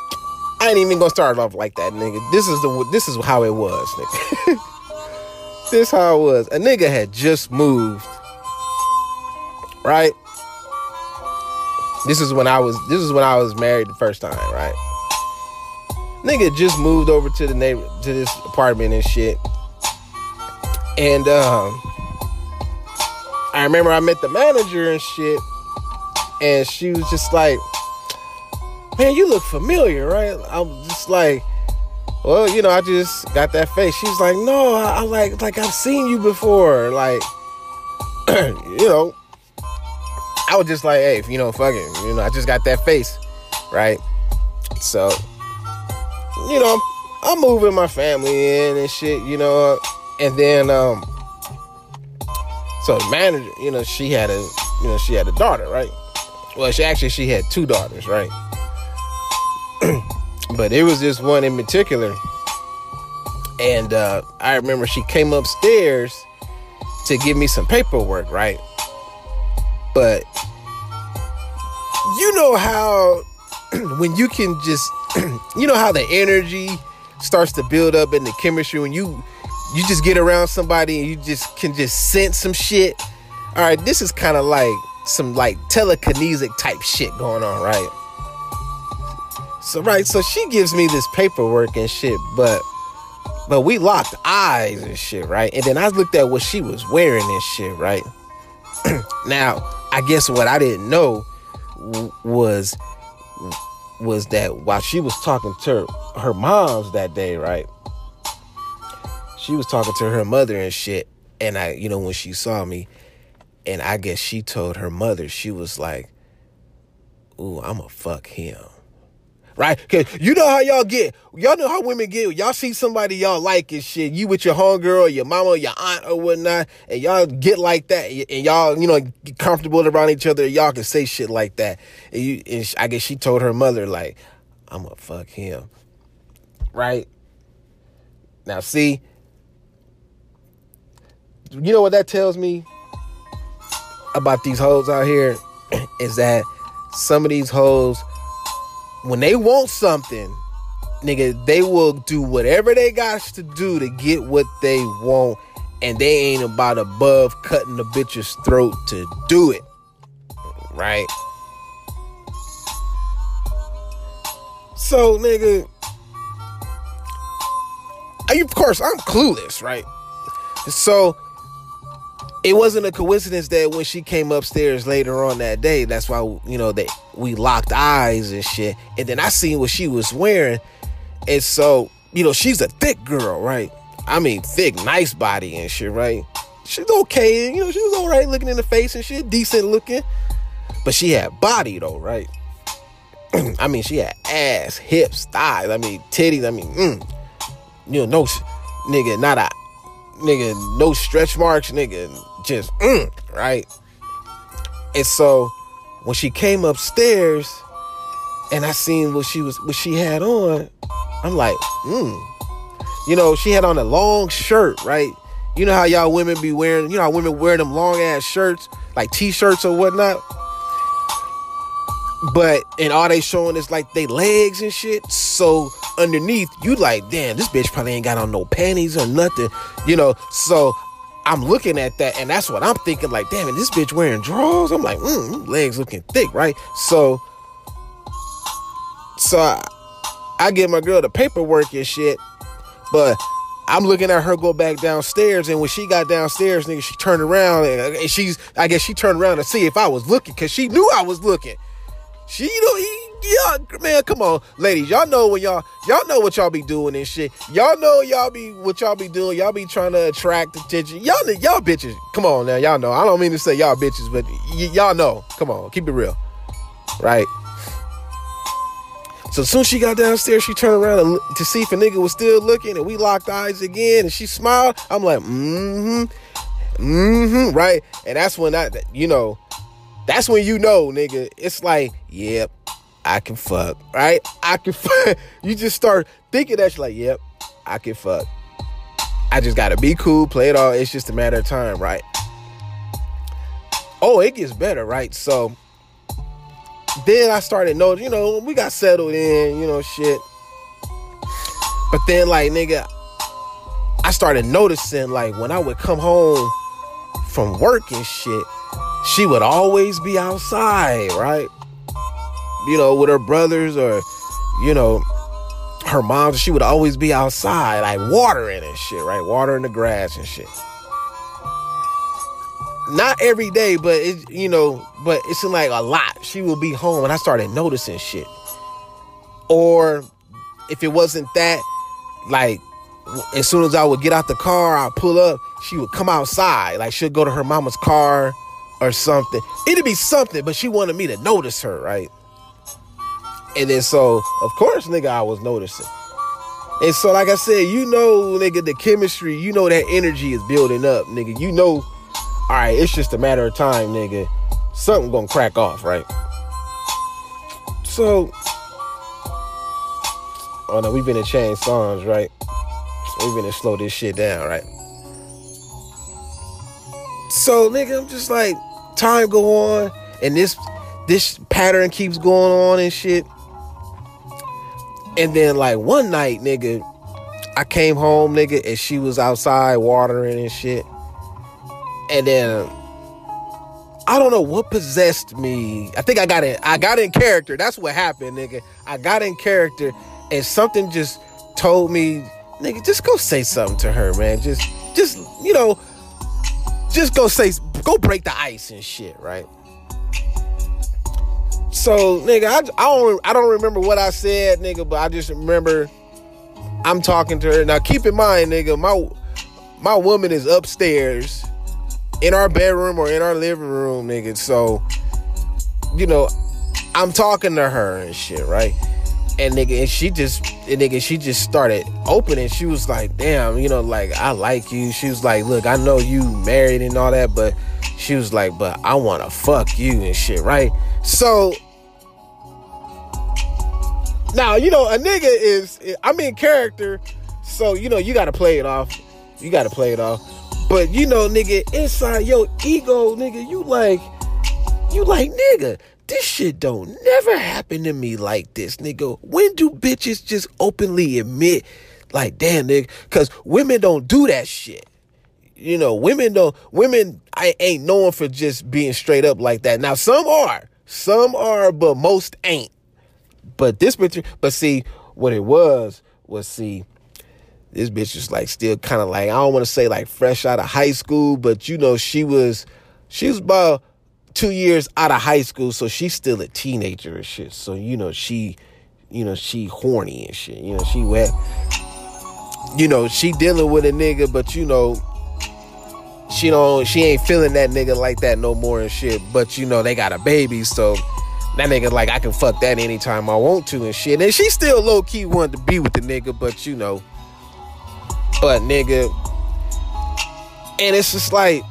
I ain't even going to start off like that, nigga. This is how it was, nigga. This how it was. A nigga had just moved, right? This is when I was married the first time, right? Nigga just moved over to the neighbor to this apartment and shit. And I remember I met the manager and shit, and she was just like, "Man, you look familiar, right?" I was just like, "Well, you know, I just got that face." She's like, "No, I I've seen you before." Like, you know, I was just like, "Hey, you know, fuck it. You know, I just got that face." Right? So, you know, I'm moving my family in and shit, you know. And then, so the manager, you know, she had a daughter, right? Well, she had two daughters, right? But it was this one in particular. And I remember she came upstairs to give me some paperwork, right? But you know how when you can just, you know how the energy starts to build up in the chemistry when you just get around somebody and you just can just sense some shit. All right, this is kind of like some like telekinetic type shit going on, right? So, right, so she gives me this paperwork and shit, but we locked eyes and shit, right? And then I looked at what she was wearing and shit, right? Now, I guess what I didn't know was that while she was talking to her moms that day, right? She was talking to her mother and shit, and I, you know, when she saw me, and I guess she told her mother, she was like, "Ooh, I'ma fuck him." right? Cause you know how y'all get. Y'all know how women get. Y'all see somebody y'all like and shit. You with your homegirl, or your mama, or your aunt, or whatnot, and y'all get like that, and y'all, you know, get comfortable around each other. And y'all can say shit like that. And I guess she told her mother like, "I'm gonna fuck him," right? Now see, you know what that tells me about these hoes out here is that some of these hoes, when they want something, nigga, they will do whatever they got to do to get what they want, and they ain't about above cutting the bitch's throat to do it, right? So, nigga, of course, I'm clueless, right? So it wasn't a coincidence that when she came upstairs later on that day, that's why, you know, that we locked eyes and shit. And then I seen what she was wearing. And so, you know, she's a thick girl, right? I mean, thick, nice body and shit, right? She's okay. You know, she was all right looking in the face and shit, decent looking. But she had body, though, right? I mean, she had ass, hips, thighs. I mean, titties. I mean, you know, no, nigga, not a, nigga, no stretch marks, nigga. Just, right? And so, when she came upstairs, and I seen what she had on, I'm like, you know, she had on a long shirt, right? You know how y'all women be wearing, you know how women wear them long-ass shirts, like t-shirts or whatnot? But, and all they showing is like they legs and shit, so underneath, you like, damn, this bitch probably ain't got on no panties or nothing, you know, so I'm looking at that, and that's what I'm thinking, like, damn, and this bitch wearing drawers? I'm like, legs looking thick, right? So I give my girl the paperwork and shit, but I'm looking at her go back downstairs, and when she got downstairs, nigga, she turned around, and I guess she turned around to see if I was looking, because she knew I was looking. She, you know, yeah, man, come on, ladies, y'all know when y'all know what y'all be doing and shit. Y'all know y'all be doing. Y'all be trying to attract attention. Y'all bitches. Come on now, y'all know. I don't mean to say y'all bitches, but y'all know. Come on, keep it real, right? So as soon as she got downstairs, she turned around to see if a nigga was still looking, and we locked eyes again, and she smiled. I'm like, right? And that's when I, you know. That's when you know, nigga. It's like, yep, I can fuck, right? I can fuck. You just start thinking that shit like, yep, I can fuck. I just gotta be cool, play it all. It's just a matter of time, right? Oh, it gets better, right? So then I started noticing, you know, we got settled in, you know, shit. But then, like, nigga, I started noticing, like, when I would come home from work and shit, she would always be outside, right? You know, with her brothers or, you know, her mom. She would always be outside, like watering and shit, right? Watering the grass and shit. Not every day, but it, you know, but it seemed like a lot. She would be home, and I started noticing shit. Or if it wasn't that, like, as soon as I would get out the car, I'd pull up, she would come outside. Like, she'd go to her mama's car or something. It'd be something, but she wanted me to notice her, right? And then so, of course, nigga, I was noticing. And so, like I said, you know, nigga, the chemistry, you know that energy is building up, nigga. You know, all right, it's just a matter of time, nigga. Something gonna crack off, right? So, oh no, we've been in change songs, right? We've been to slow this shit down, right? So, nigga, I'm just like, time go on, and this pattern keeps going on and shit. And then, like, one night, nigga, I came home, nigga, and she was outside watering and shit. And then I don't know what possessed me. I think I got in character. That's what happened, nigga. I got in character, and something just told me, nigga, just go say something to her, man. Just you know, just go break the ice and shit, right? So, nigga, I don't remember what I said, nigga, but I just remember I'm talking to her. Now, keep in mind, nigga, my woman is upstairs in our bedroom or in our living room, nigga. So, you know, I'm talking to her and shit, right? And nigga, and she just started opening. She was like, damn, you know, like, I like you. She was like, look, I know you married and all that, but she was like, but I wanna fuck you and shit, right? So now, you know, a nigga is, I'm in character, so, you know, you gotta play it off. You gotta play it off. But, you know, nigga, inside your ego, nigga, you like, nigga, this shit don't never happen to me like this, nigga. When do bitches just openly admit, like, damn, nigga, because women don't do that shit. You know, I ain't known for just being straight up like that. Now, some are, but most ain't. But this bitch, but see, this bitch is like still kind of like, I don't want to say like fresh out of high school, but you know, she was about 2 years out of high school, so she's still a teenager and shit. So, you know, she horny and shit. You know, she wet. You know, she dealing with a nigga, but you know, she ain't feeling that nigga like that no more and shit. But you know, they got a baby, so that nigga like, I can fuck that anytime I want to and shit. And she still low key wanted to be with the nigga, but you know, but nigga, and it's just like,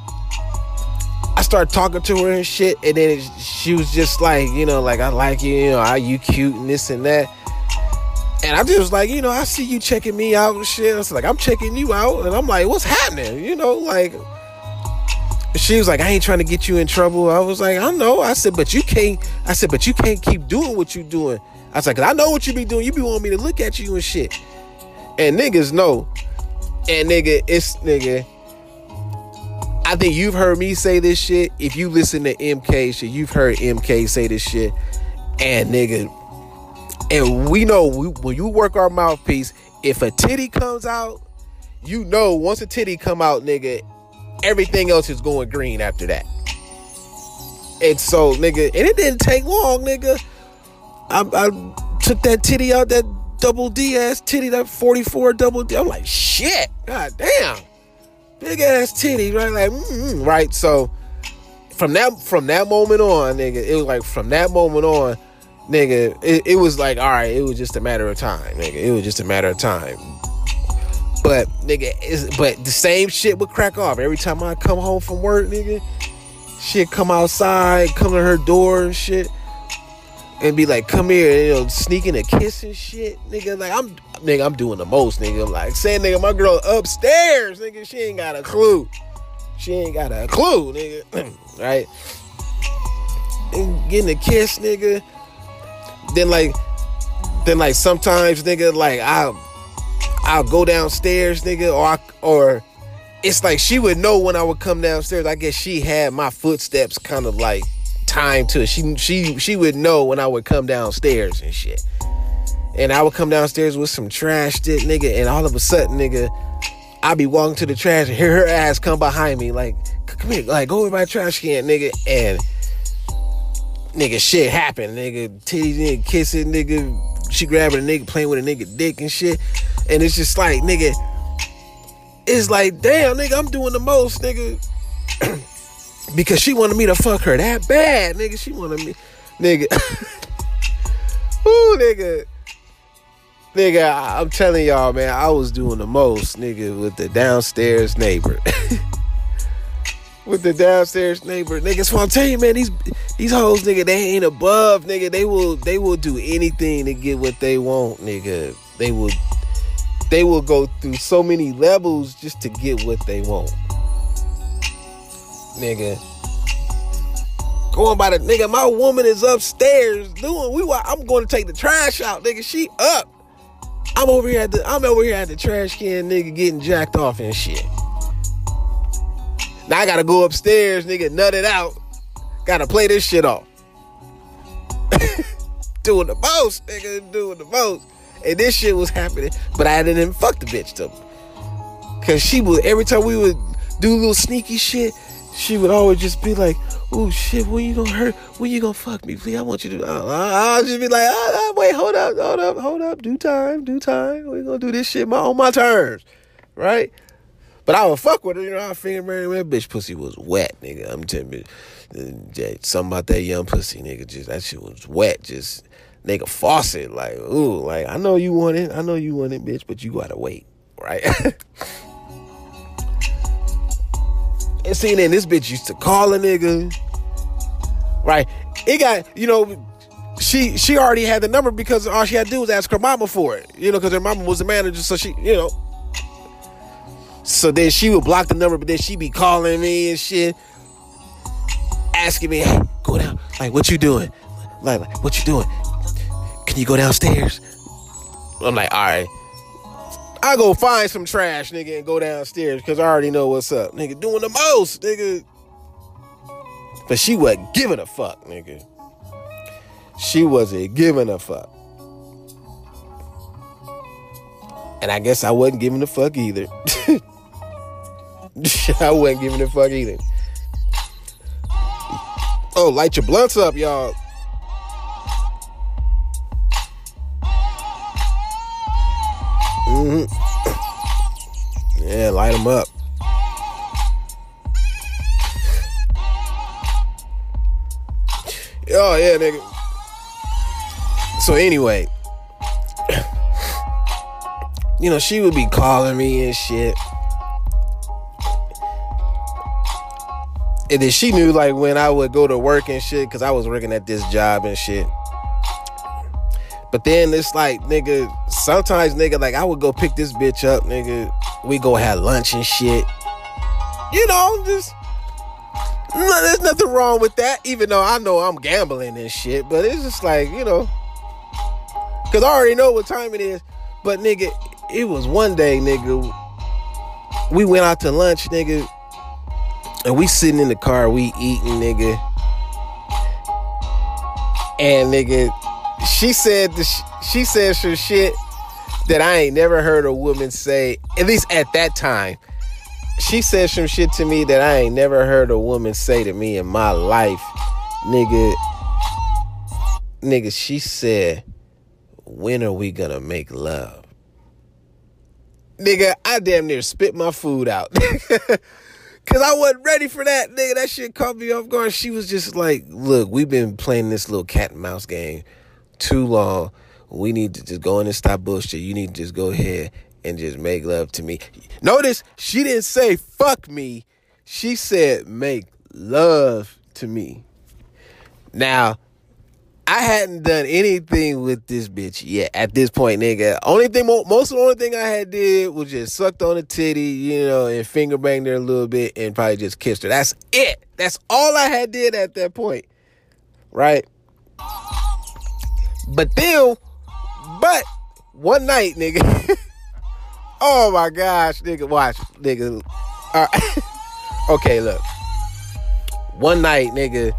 I start talking to her and shit, and then she was just like, you know, like, I like you, you know, are you cute and this and that. And I just was like, you know, I see you checking me out and shit. I was like, I'm checking you out, and I'm like, what's happening? You know, like, she was like, I ain't trying to get you in trouble. I was like, I know. I said, but you can't keep doing what you doing. I was like, 'cause I know what you be doing. You be wanting me to look at you and shit. And niggas know. And nigga, I think you've heard me say this shit. If you listen to MK shit, you've heard MK say this shit. And nigga, and we know when you work our mouthpiece, if a titty comes out, you know, once a titty come out, nigga, everything else is going green after that. And so, nigga, and it didn't take long, nigga. I took that titty out, that double D ass titty, that 44 double D. I'm like, shit, god damn, big ass titty, right? Like, right. So from that moment on, nigga, it was like from that moment on, nigga, it was like, all right, it was just a matter of time, nigga. It was just a matter of time. But nigga, but the same shit would crack off every time I come home from work, nigga. She'd come outside, come to her door and shit, and be like, come here, and, you know, sneaking a kiss and shit, nigga. Like, I'm doing the most, nigga. I'm like, saying, nigga, my girl upstairs, nigga, she ain't got a clue, nigga. Right? And getting a kiss, nigga. Then like sometimes, nigga, like I'll go downstairs, nigga, or it's like she would know when I would come downstairs. I guess she had my footsteps kind of like time to it. She would know when I would come downstairs and shit. And I would come downstairs with some trash shit, nigga, and all of a sudden, nigga, I'd be walking to the trash and hear her ass come behind me like, come here, like, go over my trash can, nigga. And nigga, shit happened, nigga. Titties, nigga, kissing, nigga. She grabbing a nigga, playing with a nigga dick and shit. And it's just like, nigga, it's like, damn, nigga, I'm doing the most, nigga. Because she wanted me to fuck her that bad, nigga. She wanted me, nigga. Ooh, nigga. Nigga, I'm telling y'all, man, I was doing the most, nigga, with the downstairs neighbor. With the downstairs neighbor, nigga. So I'm telling you, man, these hoes, nigga, they ain't above, nigga. They will do anything to get what they want, nigga. They will go through so many levels just to get what they want, nigga. Going by the nigga, my woman is upstairs doing. I'm going to take the trash out, nigga. She up. I'm over here at the trash can, nigga, getting jacked off and shit. Now I gotta go upstairs, nigga, nut it out. Gotta play this shit off. Doing the most, nigga, doing the most. And this shit was happening, but I didn't even fuck the bitch though. Cause she would, every time we would do little sneaky shit, she would always just be like, "Oh shit, when you gonna fuck me, please? I want you to." I'll just be like, "Wait, hold up, due time. We gonna do this shit on my terms, right?" But I would fuck with her, you know. I figured, man, that bitch pussy was wet, nigga. I'm telling you, something about that young pussy, nigga. Just that shit was wet. Just nigga faucet. Like, ooh, like, I know you want it. I know you want it, bitch, but you gotta wait, right? And see, then this bitch used to call a nigga, right? It got, you know, she already had the number because all she had to do was ask her mama for it, you know, because her mama was the manager, so she, you know. So then she would block the number, but then she be calling me and shit, asking me, hey, go down, like, what you doing? Like, what you doing? Can you go downstairs? I'm like, all right. I go find some trash, nigga, and go downstairs because I already know what's up. Nigga, doing the most, nigga. But she wasn't giving a fuck, nigga. She wasn't giving a fuck. And I guess I wasn't giving a fuck either. I wasn't giving a fuck either. Oh, light your blunts up, y'all. Mm-hmm. Yeah, light them up. Oh, yeah, nigga. So anyway, you know, she would be calling me and shit. And then she knew, like, when I would go to work and shit, because I was working at this job and shit. But then it's like, nigga, sometimes, nigga, like, I would go pick this bitch up, nigga. We go have lunch and shit. You know, just, no, there's nothing wrong with that, even though I know I'm gambling and shit. But it's just like, you know, because I already know what time it is. But, nigga, it was one day, nigga, we went out to lunch, nigga. And we sitting in the car, we eating, nigga. And, nigga, she said some shit that I ain't never heard a woman say, at least at that time. She said some shit to me that I ain't never heard a woman say to me in my life, nigga. Nigga, she said, when are we gonna make love? Nigga, I damn near spit my food out. Cause I wasn't ready for that, nigga. That shit caught me off guard. She was just like, look, we've been playing this little cat and mouse game too long. We need to just go in and stop bullshit. You need to just go ahead and just make love to me. Notice she didn't say fuck me. She said make love to me. Now, I hadn't done anything with this bitch yet at this point, nigga. Most of the only thing I had did was just sucked on a titty, you know, and finger banged her a little bit and probably just kissed her. That's it. That's all I had did at that point, right? But one night, nigga. Oh my gosh, nigga, watch, nigga. All right. Okay, look. One night, nigga.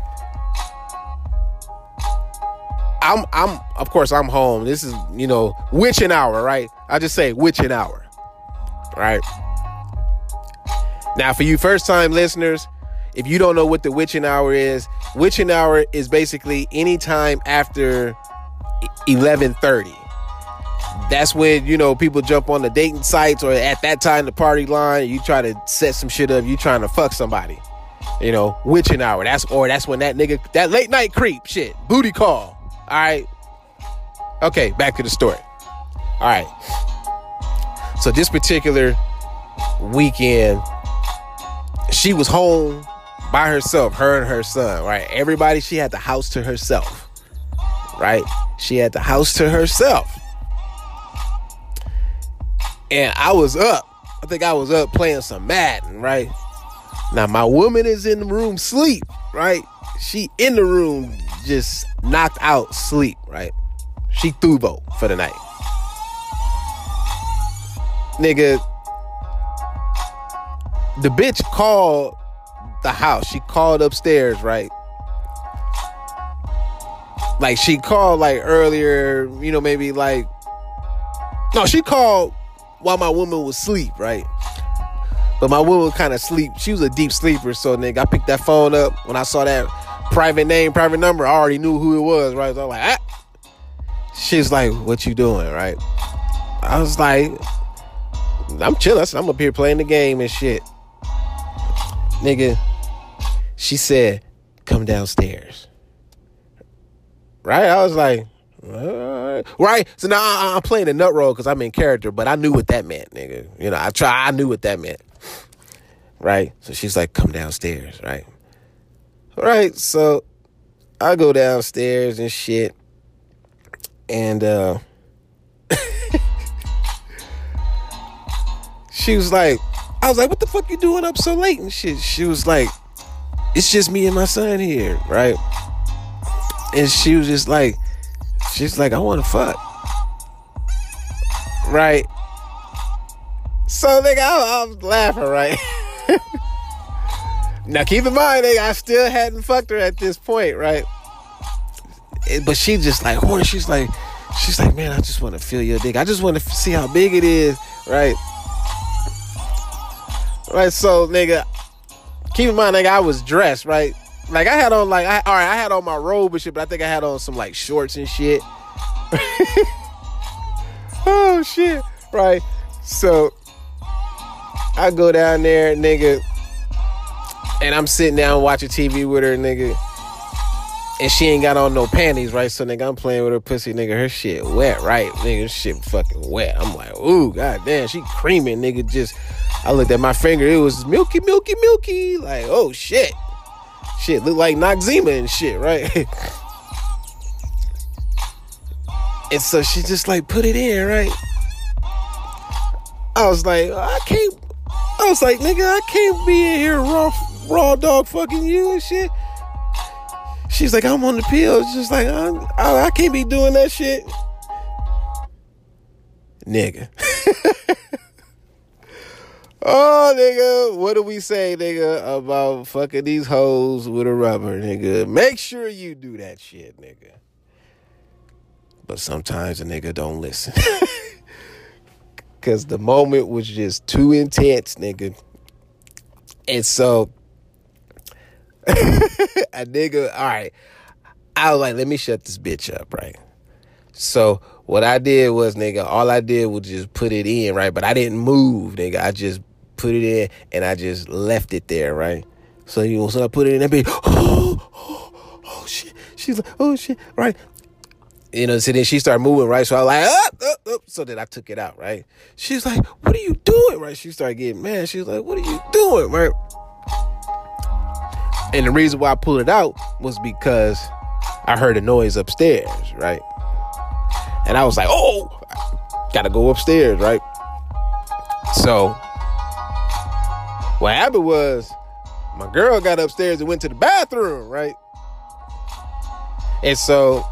I'm of course I'm home. This is, you know, witching hour, right? I just say witching hour, right? Now, for you first time listeners, if you don't know what the witching hour is basically any time after 11:30. That's when, you know, people jump on the dating sites or at that time the party line. You try to set some shit up. You trying to fuck somebody, you know, witching hour. That's when that nigga, that late night creep shit, booty call. All right. Okay, back to the story. All right. So this particular weekend, she was home by herself, her and her son, right? Everybody, she had the house to herself, right? She had the house to herself. And I was up. I think I was up playing some Madden, right? Now, my woman is in the room sleep, right? She in the room just knocked out sleep, right? She thubo for the night. Nigga, the bitch called the house. She called upstairs, right? Like, she called, like, earlier, you know, maybe, like... No, she called while my woman was asleep, right? But my woman was kind of sleep. She was a deep sleeper, so, nigga, I picked that phone up when I saw that... private name, private number. I already knew who it was, right? So I'm like, ah. She's like, what you doing, right? I was like, I'm chilling. I said, I'm up here playing the game and shit. Nigga, she said, come downstairs. Right? I was like, Right? So now I'm playing a nut roll because I'm in character, but I knew what that meant, nigga. You know, I knew what that meant. Right? So she's like, come downstairs, right? All right, so I go downstairs and shit. And she was like, I was like, what the fuck you doing up so late and shit? She was like, it's just me and my son here, right? And she was just like, she's like, I want to fuck, right? So nigga, I'm laughing, right? Now keep in mind, nigga, I still hadn't fucked her at this point, right? But she just like, horny. She's like, man, I just want to feel your dick. I just want to see how big it is, right? Right, so nigga, keep in mind, nigga, I was dressed, right? Like I had on I had on my robe and shit, but I think I had on some like shorts and shit. Oh shit, right? So I go down there, nigga, and I'm sitting down watching TV with her, nigga. And she ain't got on no panties, right? So, nigga, I'm playing with her pussy, nigga. Her shit wet, right? Nigga, her shit fucking wet. I'm like, ooh, goddamn, she creaming, nigga. Just, I looked at my finger. It was milky, milky, milky. Like, oh, shit. Shit, look like Noxzema and shit, right? And so she just, like, put it in, right? I was like, nigga, I can't be in here raw dog fucking you and shit. She's like, I'm on the pills. Just like, I can't be doing that shit. Nigga. Oh, nigga. What do we say, nigga, about fucking these hoes with a rubber, nigga? Make sure you do that shit, nigga. But sometimes a nigga don't listen. Because the moment was just too intense, nigga. And so... a nigga, all right, I was like, let me shut this bitch up, right? So what I did was, nigga, all I did was just put it in, right? But I didn't move, nigga. I just put it in and I just left it there, right? So I put it in that bitch. Oh shit. She's like, oh shit, right? You know, so then she started moving, right? So I was like, up. So then I took it out, right? She's like, what are you doing, right? She started getting mad. She was like, what are you doing, right? And the reason why I pulled it out was because I heard a noise upstairs, right? And I was like, oh, gotta go upstairs, right? So what happened was my girl got upstairs and went to the bathroom, right? And so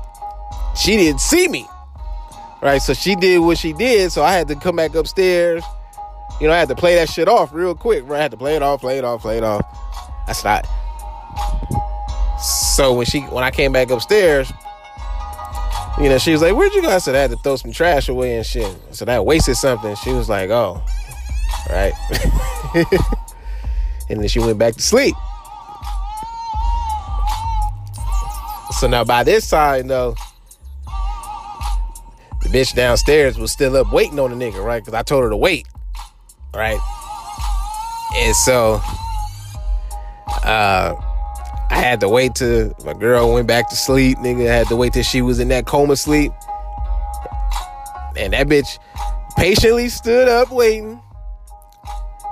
she didn't see me, right? So she did what she did. So I had to come back upstairs. You know, I had to play that shit off real quick, right? I had to play it off. That's not... So when I came back upstairs, you know, she was like, where'd you go? I said, I had to throw some trash away and shit. So that wasted something. She was like, oh, right. And then she went back to sleep. So now by this time, though, the bitch downstairs was still up waiting on the nigga, right? Because I told her to wait, right? And so, I had to wait till my girl went back to sleep, nigga. I had to wait till she was in that coma sleep. And that bitch patiently stood up waiting.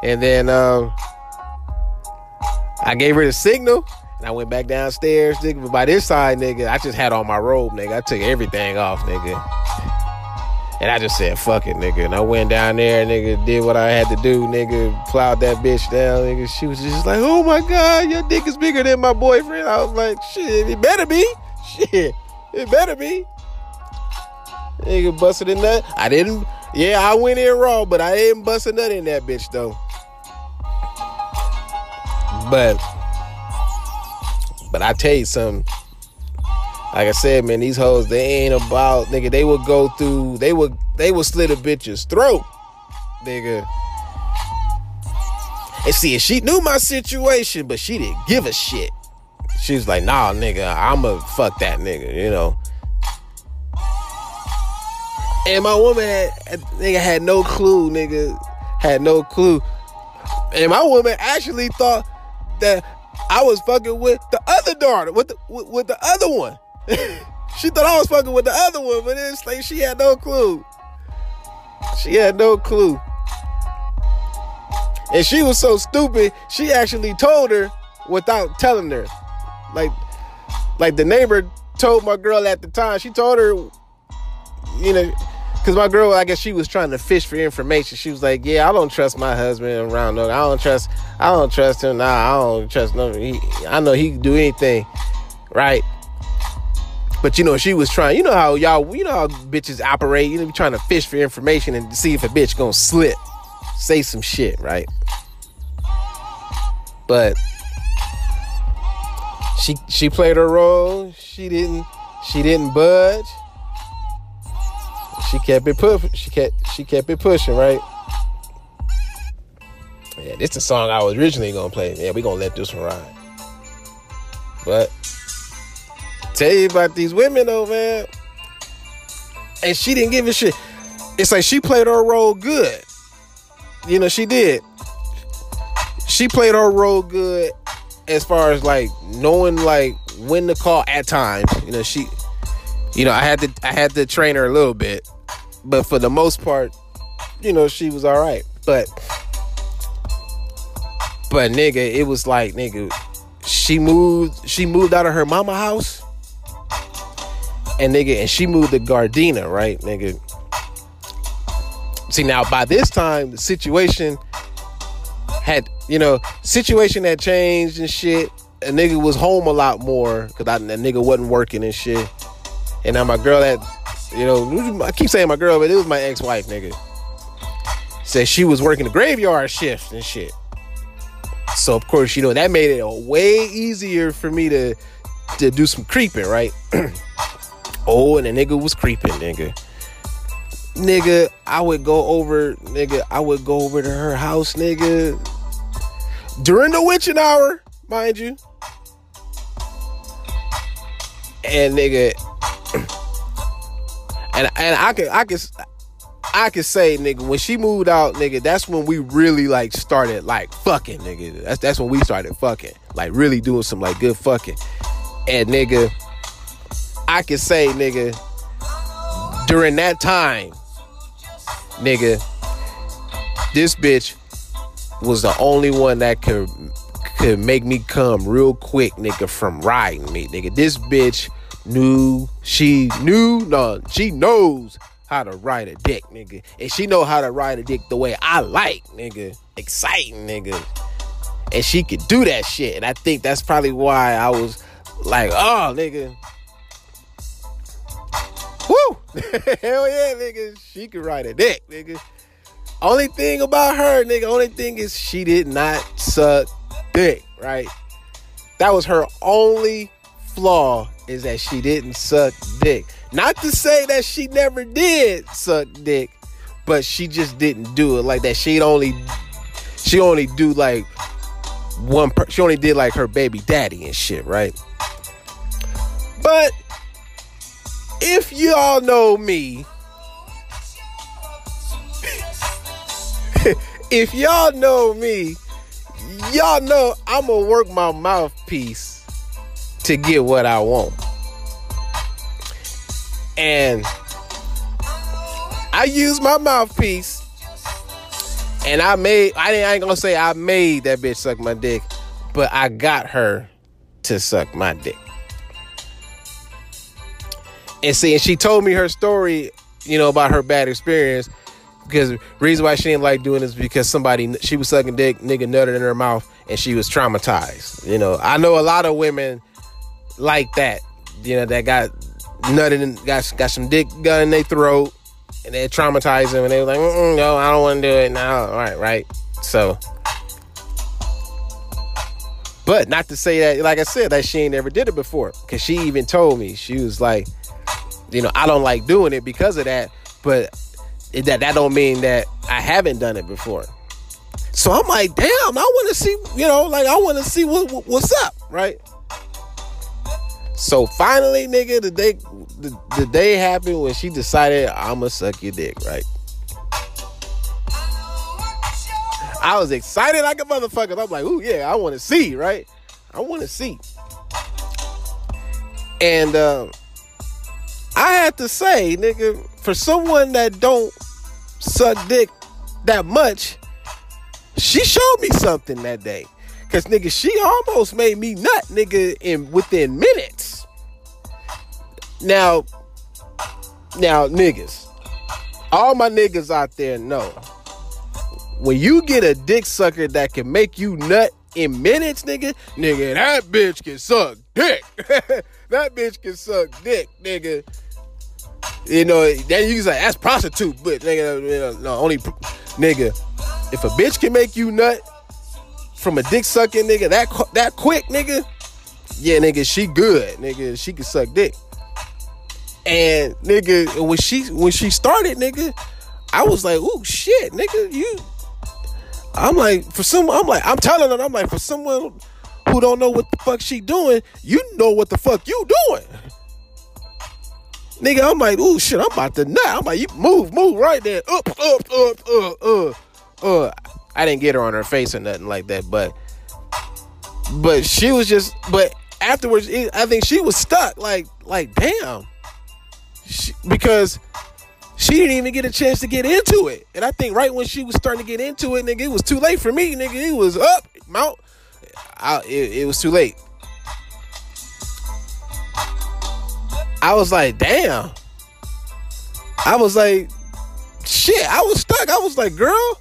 And then I gave her the signal. And I went back downstairs, nigga. But by this side, nigga, I just had on my robe, nigga. I took everything off, nigga. And I just said, fuck it, nigga. And I went down there, nigga, did what I had to do, nigga. Plowed that bitch down, nigga. She was just like, oh, my God, your dick is bigger than my boyfriend. I was like, shit, it better be. Shit, it better be. Nigga busted a nut. I didn't. Yeah, I went in raw, but I didn't bust a nut in that bitch, though. But I tell you something. Like I said, man, these hoes, they ain't about, nigga, they would go through, they would slit a bitch's throat, nigga. And see, if she knew my situation, but she didn't give a shit. She was like, nah, nigga, I'ma fuck that nigga, you know. And my woman had no clue, nigga. Had no clue. And my woman actually thought that I was fucking with the other daughter, with the other one. She thought I was fucking with the other one, but it's like she had no clue. She had no clue. And she was so stupid, she actually told her without telling her. Like the neighbor told my girl at the time. She told her, you know, because my girl, I guess she was trying to fish for information. She was like, yeah, I don't trust my husband around. No, I don't trust him. Nah, I don't trust him. I know he can do anything, right? But, you know, she was trying. You know how y'all, you know how bitches operate. You know, trying to fish for information and see if a bitch gonna slip. Say some shit, right? But she played her role. She didn't budge. She kept it pushing, right? Yeah, this is the song I was originally gonna play. Man, we gonna let this one ride. But tell you about these women though, man. And she didn't give a shit. It's like she played her role good. You know, she did. She played her role good as far as like knowing like when to call at times. You know, she, you know, I had to train her a little bit, but for the most part, you know, she was all right. But nigga, it was like, nigga, she moved out of her mama house, and nigga, and she moved to Gardena, right, nigga. See, now by this time the situation had changed and shit. A nigga was home a lot more because that nigga wasn't working and shit. And now my girl had, you know, I keep saying my girl, but it was my ex-wife, nigga. Said she was working the graveyard shift and shit. So of course, you know, that made it way easier for me to do some creeping, right? Oh, and the nigga was creeping, nigga. Nigga, I would go over to her house, nigga, during the witching hour, mind you. And nigga, and I could say, nigga, when she moved out, nigga, that's when we really like started like fucking, nigga. That's when we started fucking, like really doing some like good fucking. And nigga, I could say, nigga, during that time, nigga, this bitch was the only one that could make me come real quick, nigga, from riding me, nigga. This bitch knows how to ride a dick, nigga. And she know how to ride a dick the way I like, nigga. Exciting, nigga. And she could do that shit. And I think that's probably why I was like, oh, nigga. Woo! Hell yeah, nigga. She could ride a dick, nigga. Only thing about her, nigga, only thing is she did not suck dick, right? That was her only flaw, is that she didn't suck dick. Not to say that she never did suck dick, but she just didn't do it like that. She only did like her baby daddy and shit, right? But if y'all know me, if y'all know me, y'all know I'm gonna work my mouthpiece to get what I want. And I use my mouthpiece, and I ain't gonna say I made that bitch suck my dick, but I got her to suck my dick. And see, and she told me her story, you know, about her bad experience. Because the reason why she didn't like doing this is because she was sucking dick, nigga nutted in her mouth, and she was traumatized. You know, I know a lot of women like that, you know, that got nutted and got some dick gun in their throat, and they traumatized them, and they were like, no, I don't want to do it now. All right, right? So, but not to say that, like I said, that she ain't ever did it before. Because she even told me, she was like, you know, I don't like doing it because of that, but that don't mean that I haven't done it before. So I'm like, damn, I want to see, you know, like I want to see what's up, right? So finally, nigga, the day happened when she decided I'ma suck your dick, right? I was excited like a motherfucker. I'm like, ooh yeah, I want to see, right? I want to see. And I have to say, nigga, for someone that don't suck dick that much, she showed me something that day. Cause nigga, she almost made me nut, nigga, within minutes. Now niggas, all my niggas out there know, when you get a dick sucker that can make you nut in minutes, nigga, that bitch can suck dick. That bitch can suck dick, nigga. You know, then you can say, that's prostitute, but nigga, no, only, nigga, if a bitch can make you nut from a dick sucking nigga that quick, nigga, yeah, nigga, she good, nigga, she can suck dick. And nigga, when she started, nigga, I was like, ooh, shit, nigga, you. I'm telling her, I'm like, for someone who don't know what the fuck she doing, you know what the fuck you doing. Nigga, I'm like, ooh, shit, I'm about to nut. I'm like, you move right there. I didn't get her on her face or nothing like that, but she was just, but afterwards, I think she was stuck, like damn, because she didn't even get a chance to get into it. And I think right when she was starting to get into it, nigga, it was too late for me, nigga. It was up, mount. It was too late. I was like, damn. I was like, shit, I was stuck. I was like, girl,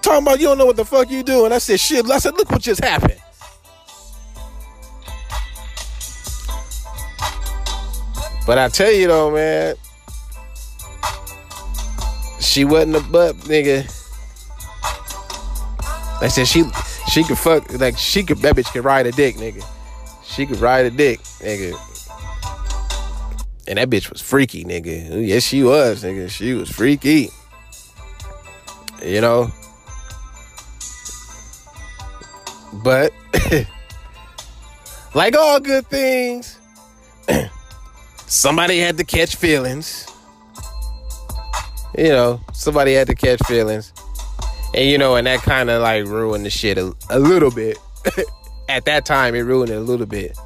talking about you don't know what the fuck you do. And I said, shit. I said, look what just happened. But I tell you though, man, she wasn't a butt, nigga. I said she could fuck, like she could, that bitch could ride a dick, nigga. She could ride a dick, nigga. And that bitch was freaky, nigga. Yes, she was, nigga. She was freaky. You know? But like all good things, somebody had to catch feelings. You know, somebody had to catch feelings. And, you know, and that kind of, like, ruined the shit a little bit. At that time, it ruined it a little bit.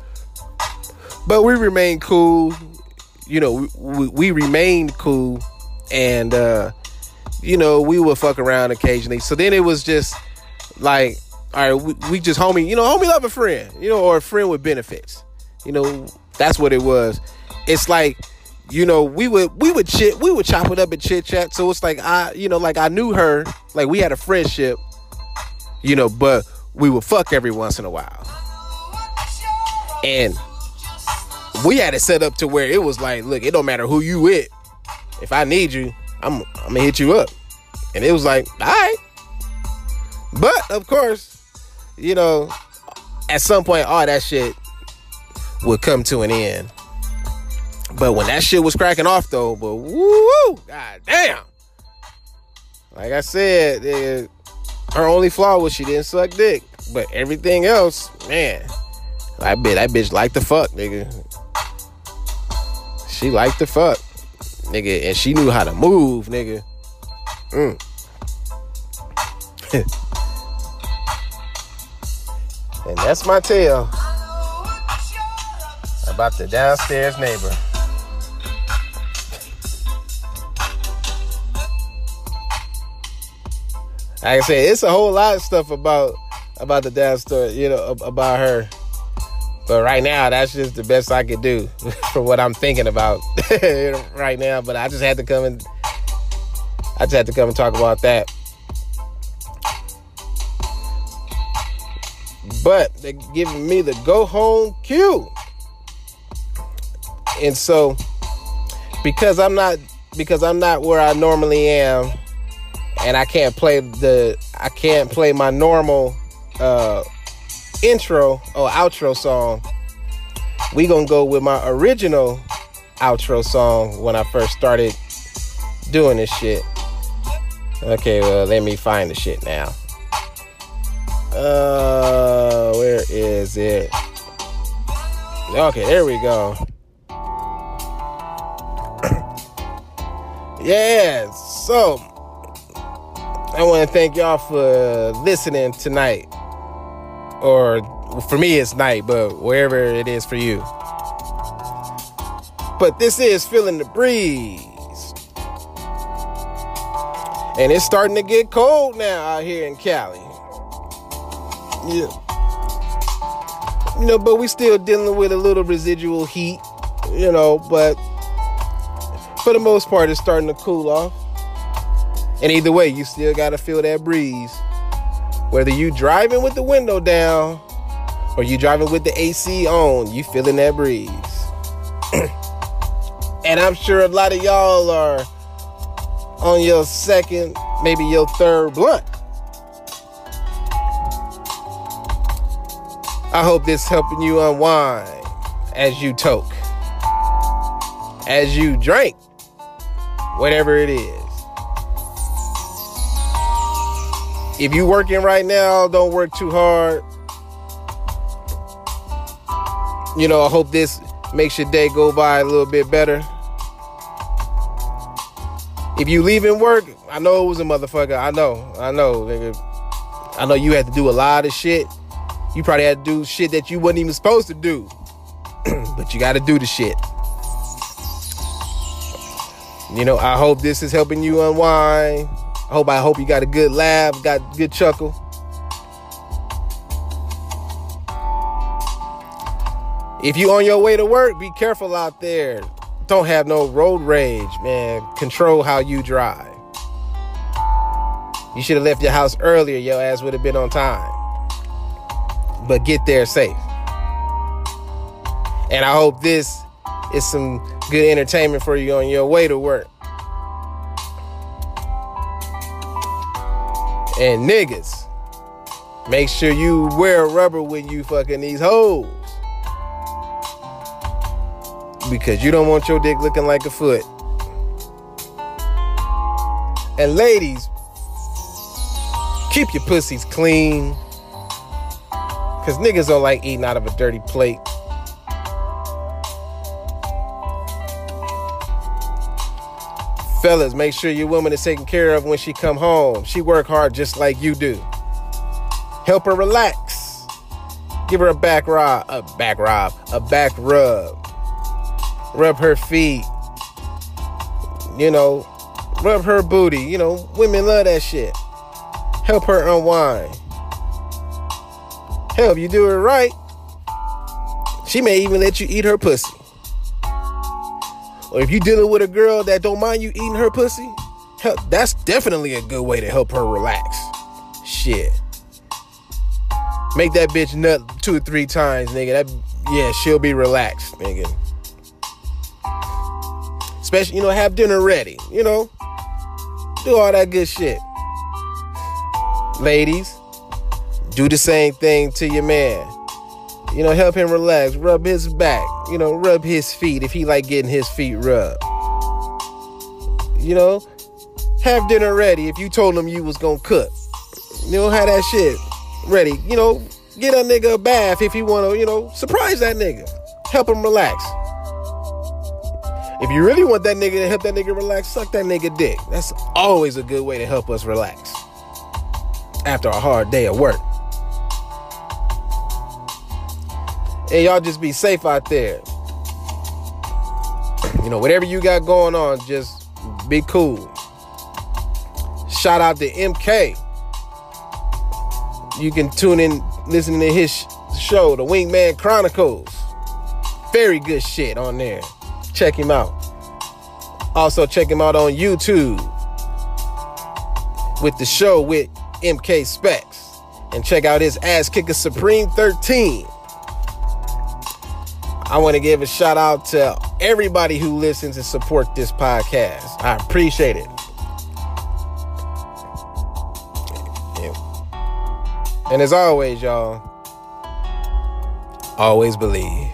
But we remained cool. You know, we remained cool. And, you know, we would fuck around occasionally. So then it was just, like, all right, we just homie. You know, homie love a friend. You know, or a friend with benefits. You know, that's what it was. It's like, you know, we would chop it up and chit chat. So it's like I knew her, like we had a friendship, you know, but we would fuck every once in a while. And we had it set up to where it was like, look, it don't matter who you with. If I need you, I'm gonna hit you up. And it was like, all right. But of course, you know, at some point all that shit would come to an end. But when that shit was cracking off though, but woo, god damn. Like I said, her only flaw was she didn't suck dick. But everything else, man, I bet that bitch liked to fuck, nigga. She liked to fuck, nigga, and she knew how to move, nigga. And that's my tale about the downstairs neighbor. Like I said, it's a whole lot of stuff about the dad story, you know, about her. But right now, that's just the best I could do for what I'm thinking about right now. But I just had to come and talk about that. But they're giving me the go home cue. And so, because I'm not where I normally am, and I can't play my normal intro or outro song, we gonna go with my original outro song when I first started doing this shit. Okay, well, let me find the shit now. Where is it? Okay, there we go. Yeah, so I want to thank y'all for listening tonight. Or for me, it's night, but wherever it is for you. But this is Feeling the Breeze. And it's starting to get cold now out here in Cali. Yeah. You know, but we still dealing with a little residual heat, you know, but for the most part, it's starting to cool off. And either way, you still got to feel that breeze. Whether you driving with the window down or you driving with the AC on, you feeling that breeze. And I'm sure a lot of y'all are on your second, maybe your third blunt. I hope this helping you unwind as you toke, as you drink, whatever it is. If you working right now, don't work too hard. You know, I hope this makes your day go by a little bit better. If you leaving work, I know it was a motherfucker. I know, nigga. I know you had to do a lot of shit. You probably had to do shit that you wasn't even supposed to do. But you got to do the shit. You know, I hope this is helping you unwind. I hope you got a good laugh, got a good chuckle. If you on your way to work, be careful out there. Don't have no road rage, man. Control how you drive. You should have left your house earlier. Your ass would have been on time. But get there safe. And I hope this is some good entertainment for you on your way to work. And niggas, make sure you wear rubber when you fucking these hoes. Because you don't want your dick looking like a foot. And ladies, keep your pussies clean. Because niggas don't like eating out of a dirty plate. Fellas, make sure your woman is taken care of when she come home. She work hard just like you do. Help her relax. Give her a back rub. Rub her feet. You know, rub her booty. You know, women love that shit. Help her unwind. Hell, if you do it right, she may even let you eat her pussy. Or if you dealing with a girl that don't mind you eating her pussy, hell, that's definitely a good way to help her relax. Shit. Make that bitch nut 2 or 3 times, nigga. She'll be relaxed, nigga. Especially, you know, have dinner ready, you know. Do all that good shit. Ladies, do the same thing to your man. You know, help him relax. Rub his back. You know, rub his feet if he like getting his feet rubbed. You know, have dinner ready if you told him you was gonna cook. You know, have that shit ready. You know, get a nigga a bath if you wanna, you know, surprise that nigga. Help him relax. If you really want that nigga to help that nigga relax, suck that nigga dick. That's always a good way to help us relax after a hard day of work. And y'all just be safe out there. You know, whatever you got going on, just be cool. Shout out to MK. You can tune in, listening to his show, The Wingman Chronicles. Very good shit on there. Check him out. Also check him out on YouTube with the show with MK Specs. And check out his ass kicker Supreme 13. I want to give a shout out to everybody who listens and support this podcast. I appreciate it. And as always, y'all, always believe.